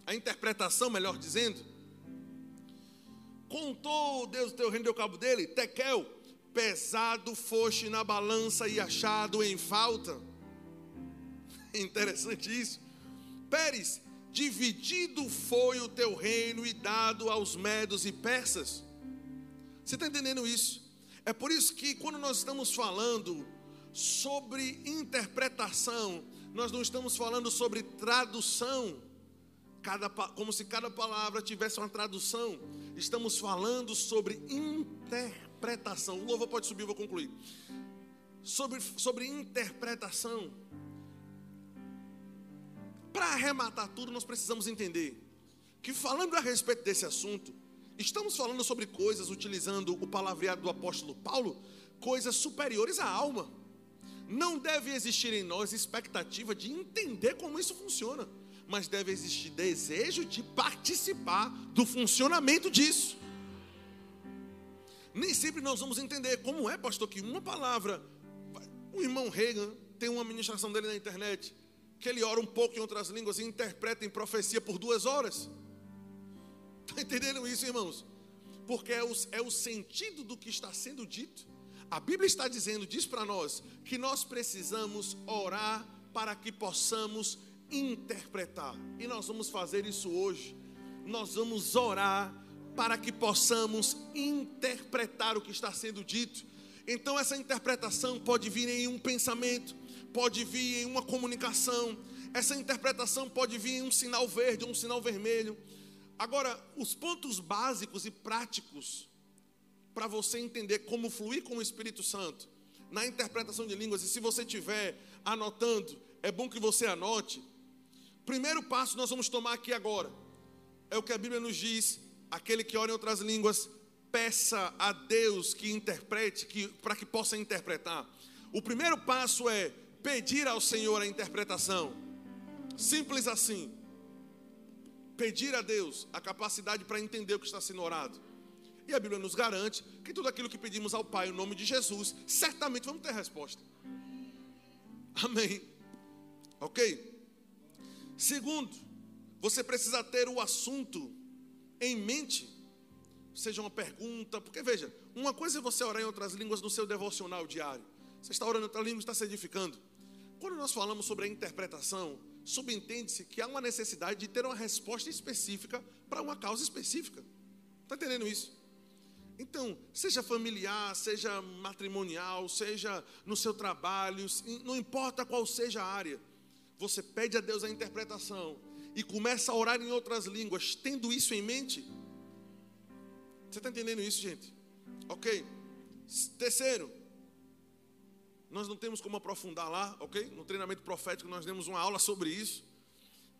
a interpretação, melhor dizendo. Contou Deus o teu reino e deu cabo dele, tekel. Pesado foste na balança e achado em falta. Interessante isso. Pérez, dividido foi o teu reino e dado aos medos e persas. Você está entendendo isso? É por isso que quando nós estamos falando sobre interpretação, nós não estamos falando sobre tradução. Como se cada palavra tivesse uma tradução. Estamos falando sobre interpretação. O louvor pode subir, eu vou concluir. Sobre interpretação. Para arrematar tudo, nós precisamos entender que, falando a respeito desse assunto, estamos falando sobre coisas, utilizando o palavreado do apóstolo Paulo, coisas superiores à alma. Não deve existir em nós expectativa de entender como isso funciona, mas deve existir desejo de participar do funcionamento disso. Nem sempre nós vamos entender como é, pastor, que uma palavra... O irmão Regan tem uma ministração dele na internet, que ele ora um pouco em outras línguas e interpreta em profecia por 2 horas. Estão entendendo isso, irmãos? Porque é o sentido do que está sendo dito. A Bíblia está dizendo, diz para nós, que nós precisamos orar para que possamos interpretar, e nós vamos fazer isso hoje. Nós vamos orar para que possamos interpretar o que está sendo dito. Então essa interpretação pode vir em um pensamento, pode vir em uma comunicação, essa interpretação pode vir em um sinal verde, um sinal vermelho. Agora, os pontos básicos e práticos para você entender como fluir com o Espírito Santo na interpretação de línguas, e se você estiver anotando, é bom que você anote. Primeiro passo nós vamos tomar aqui agora, é o que a Bíblia nos diz: aquele que ora em outras línguas, peça a Deus que interprete, para que possa interpretar. O primeiro passo é pedir ao Senhor a interpretação, simples assim. Pedir a Deus a capacidade para entender o que está sendo orado. E a Bíblia nos garante que tudo aquilo que pedimos ao Pai, em nome de Jesus, certamente vamos ter resposta. Amém. Ok? Segundo, você precisa ter o assunto em mente, seja uma pergunta, porque veja, uma coisa é você orar em outras línguas no seu devocional diário, você está orando em outra língua, está se edificando. Quando nós falamos sobre a interpretação, subentende-se que há uma necessidade de ter uma resposta específica para uma causa específica. Está entendendo isso? Então, seja familiar, seja matrimonial, seja no seu trabalho, não importa qual seja a área, você pede a Deus a interpretação e começa a orar em outras línguas, tendo isso em mente. Você está entendendo isso, gente? Ok? Terceiro, nós não temos como aprofundar lá, ok? No treinamento profético nós demos uma aula sobre isso.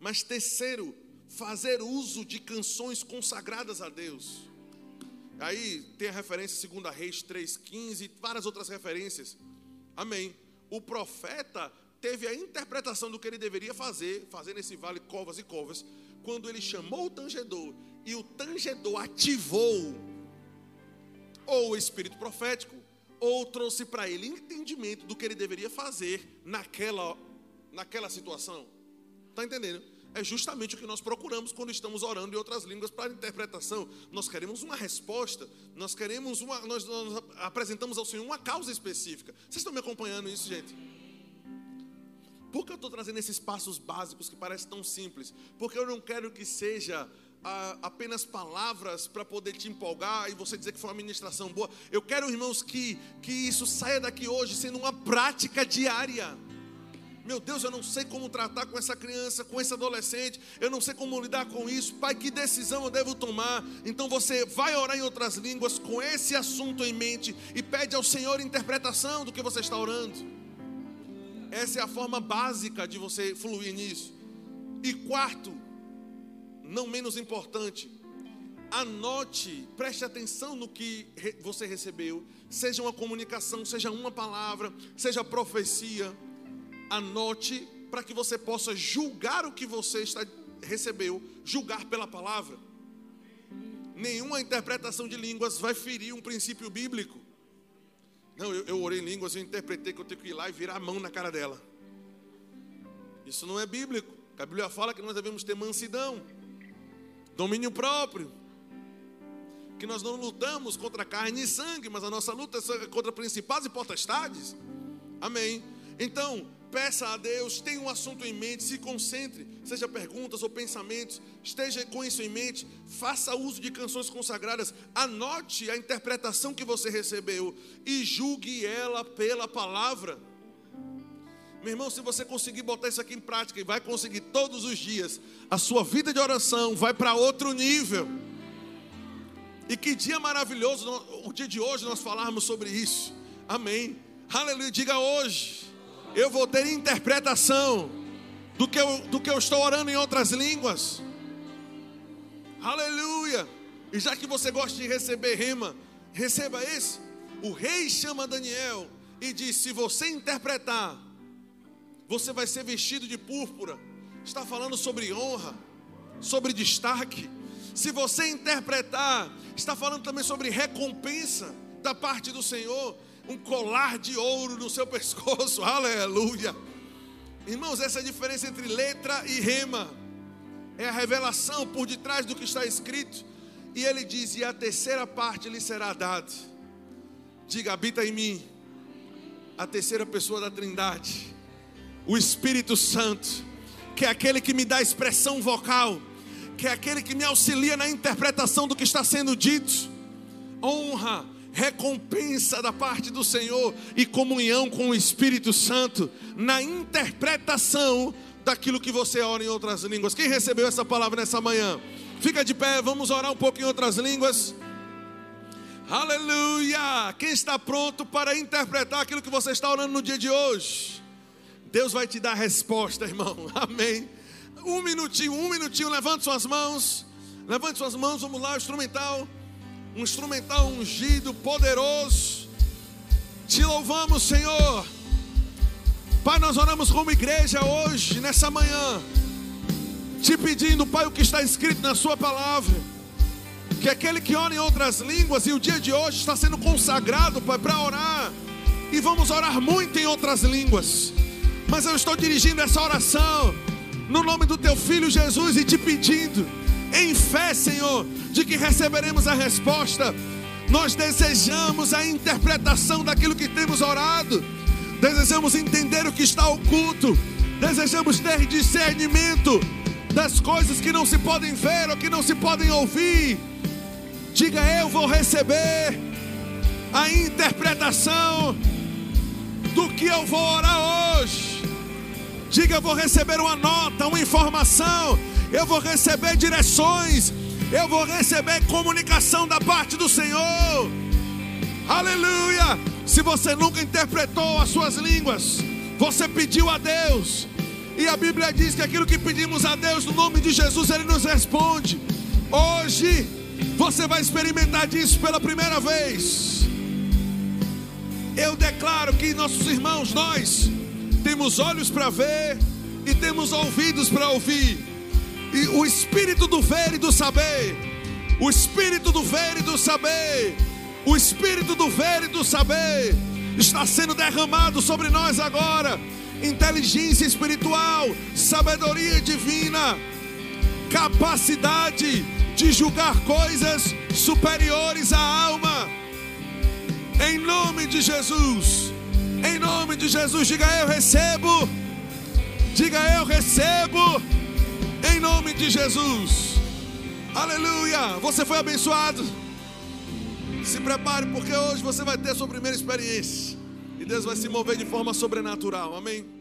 Mas terceiro, fazer uso de canções consagradas a Deus. Aí tem a referência 2 Reis 3:15 e várias outras referências. Amém. O profeta teve a interpretação do que ele deveria fazer nesse vale, covas e covas, quando ele chamou o tangedor, e o tangedor ativou ou o espírito profético, ou trouxe para ele entendimento do que ele deveria fazer naquela situação. Está entendendo? É justamente o que nós procuramos quando estamos orando em outras línguas para interpretação. Nós queremos uma resposta, nós apresentamos ao Senhor uma causa específica. Vocês estão me acompanhando isso, gente? Por que eu estou trazendo esses passos básicos que parecem tão simples? Porque eu não quero que seja apenas palavras para poder te empolgar e você dizer que foi uma ministração boa. Eu quero, irmãos, que isso saia daqui hoje sendo uma prática diária. Meu Deus, eu não sei como tratar com essa criança, com esse adolescente, eu não sei como lidar com isso. Pai, que decisão eu devo tomar? Então você vai orar em outras línguas com esse assunto em mente e pede ao Senhor interpretação do que você está orando. Essa é a forma básica de você fluir nisso. E quarto, não menos importante, anote, preste atenção no que você recebeu. Seja uma comunicação, seja uma palavra, seja profecia. Anote para que você possa julgar o que você recebeu, julgar pela palavra. Nenhuma interpretação de línguas vai ferir um princípio bíblico. Não, eu orei em línguas, eu interpretei que eu tenho que ir lá e virar a mão na cara dela. Isso não é bíblico. A Bíblia fala que nós devemos ter mansidão, domínio próprio, que nós não lutamos contra carne e sangue, mas a nossa luta é contra principados e potestades. Amém. Então, peça a Deus, tenha um assunto em mente, se concentre, seja perguntas ou pensamentos, esteja com isso em mente, faça uso de canções consagradas, anote a interpretação que você recebeu e julgue ela pela palavra. Meu irmão, se você conseguir botar isso aqui em prática, e vai conseguir todos os dias, a sua vida de oração vai para outro nível. E que dia maravilhoso o dia de hoje nós falarmos sobre isso. Amém. Aleluia, diga hoje, eu vou ter interpretação do que eu estou orando em outras línguas. Aleluia. E já que você gosta de receber rema, receba esse. O rei chama Daniel e diz: se você interpretar, você vai ser vestido de púrpura. Está falando sobre honra, sobre destaque. Se você interpretar, está falando também sobre recompensa da parte do Senhor. Um colar de ouro no seu pescoço. Aleluia. Irmãos, essa é a diferença entre letra e rema. É a revelação por detrás do que está escrito. E ele diz: e a terceira parte lhe será dada. Diga: habita em mim a terceira pessoa da Trindade, o Espírito Santo, que é aquele que me dá expressão vocal, que é aquele que me auxilia na interpretação do que está sendo dito. Honra, recompensa da parte do Senhor e comunhão com o Espírito Santo na interpretação daquilo que você ora em outras línguas. Quem recebeu essa palavra nessa manhã? Fica de pé, vamos orar um pouco em outras línguas. Aleluia! Quem está pronto para interpretar aquilo que você está orando no dia de hoje? Deus vai te dar a resposta, irmão. Amém. Um minutinho, levante suas mãos, vamos lá, instrumental. Um instrumental ungido, poderoso. Te louvamos, Senhor. Pai, nós oramos como igreja hoje, nessa manhã, te pedindo, Pai, o que está escrito na sua palavra, que aquele que ora em outras línguas, e o dia de hoje está sendo consagrado, Pai, para orar, e vamos orar muito em outras línguas. Mas eu estou dirigindo essa oração no nome do Teu Filho Jesus e te pedindo, em fé, Senhor, de que receberemos a resposta. Nós desejamos a interpretação daquilo que temos orado. Desejamos entender o que está oculto. Desejamos ter discernimento das coisas que não se podem ver ou que não se podem ouvir. Diga: eu vou receber a interpretação do que eu vou orar hoje. Diga: eu vou receber uma nota, uma informação, eu vou receber direções, eu vou receber comunicação da parte do Senhor. Aleluia! Se você nunca interpretou as suas línguas, você pediu a Deus, e a Bíblia diz que aquilo que pedimos a Deus no nome de Jesus, Ele nos responde. Hoje você vai experimentar disso pela primeira vez. Eu declaro que nossos irmãos, nós temos olhos para ver e temos ouvidos para ouvir. E o espírito do ver e do saber, o espírito do ver e do saber, o espírito do ver e do saber está sendo derramado sobre nós agora. Inteligência espiritual, sabedoria divina, capacidade de julgar coisas superiores à alma. Em nome de Jesus, diga eu recebo, em nome de Jesus. Aleluia, você foi abençoado. Se prepare, porque hoje você vai ter a sua primeira experiência, e Deus vai se mover de forma sobrenatural, amém?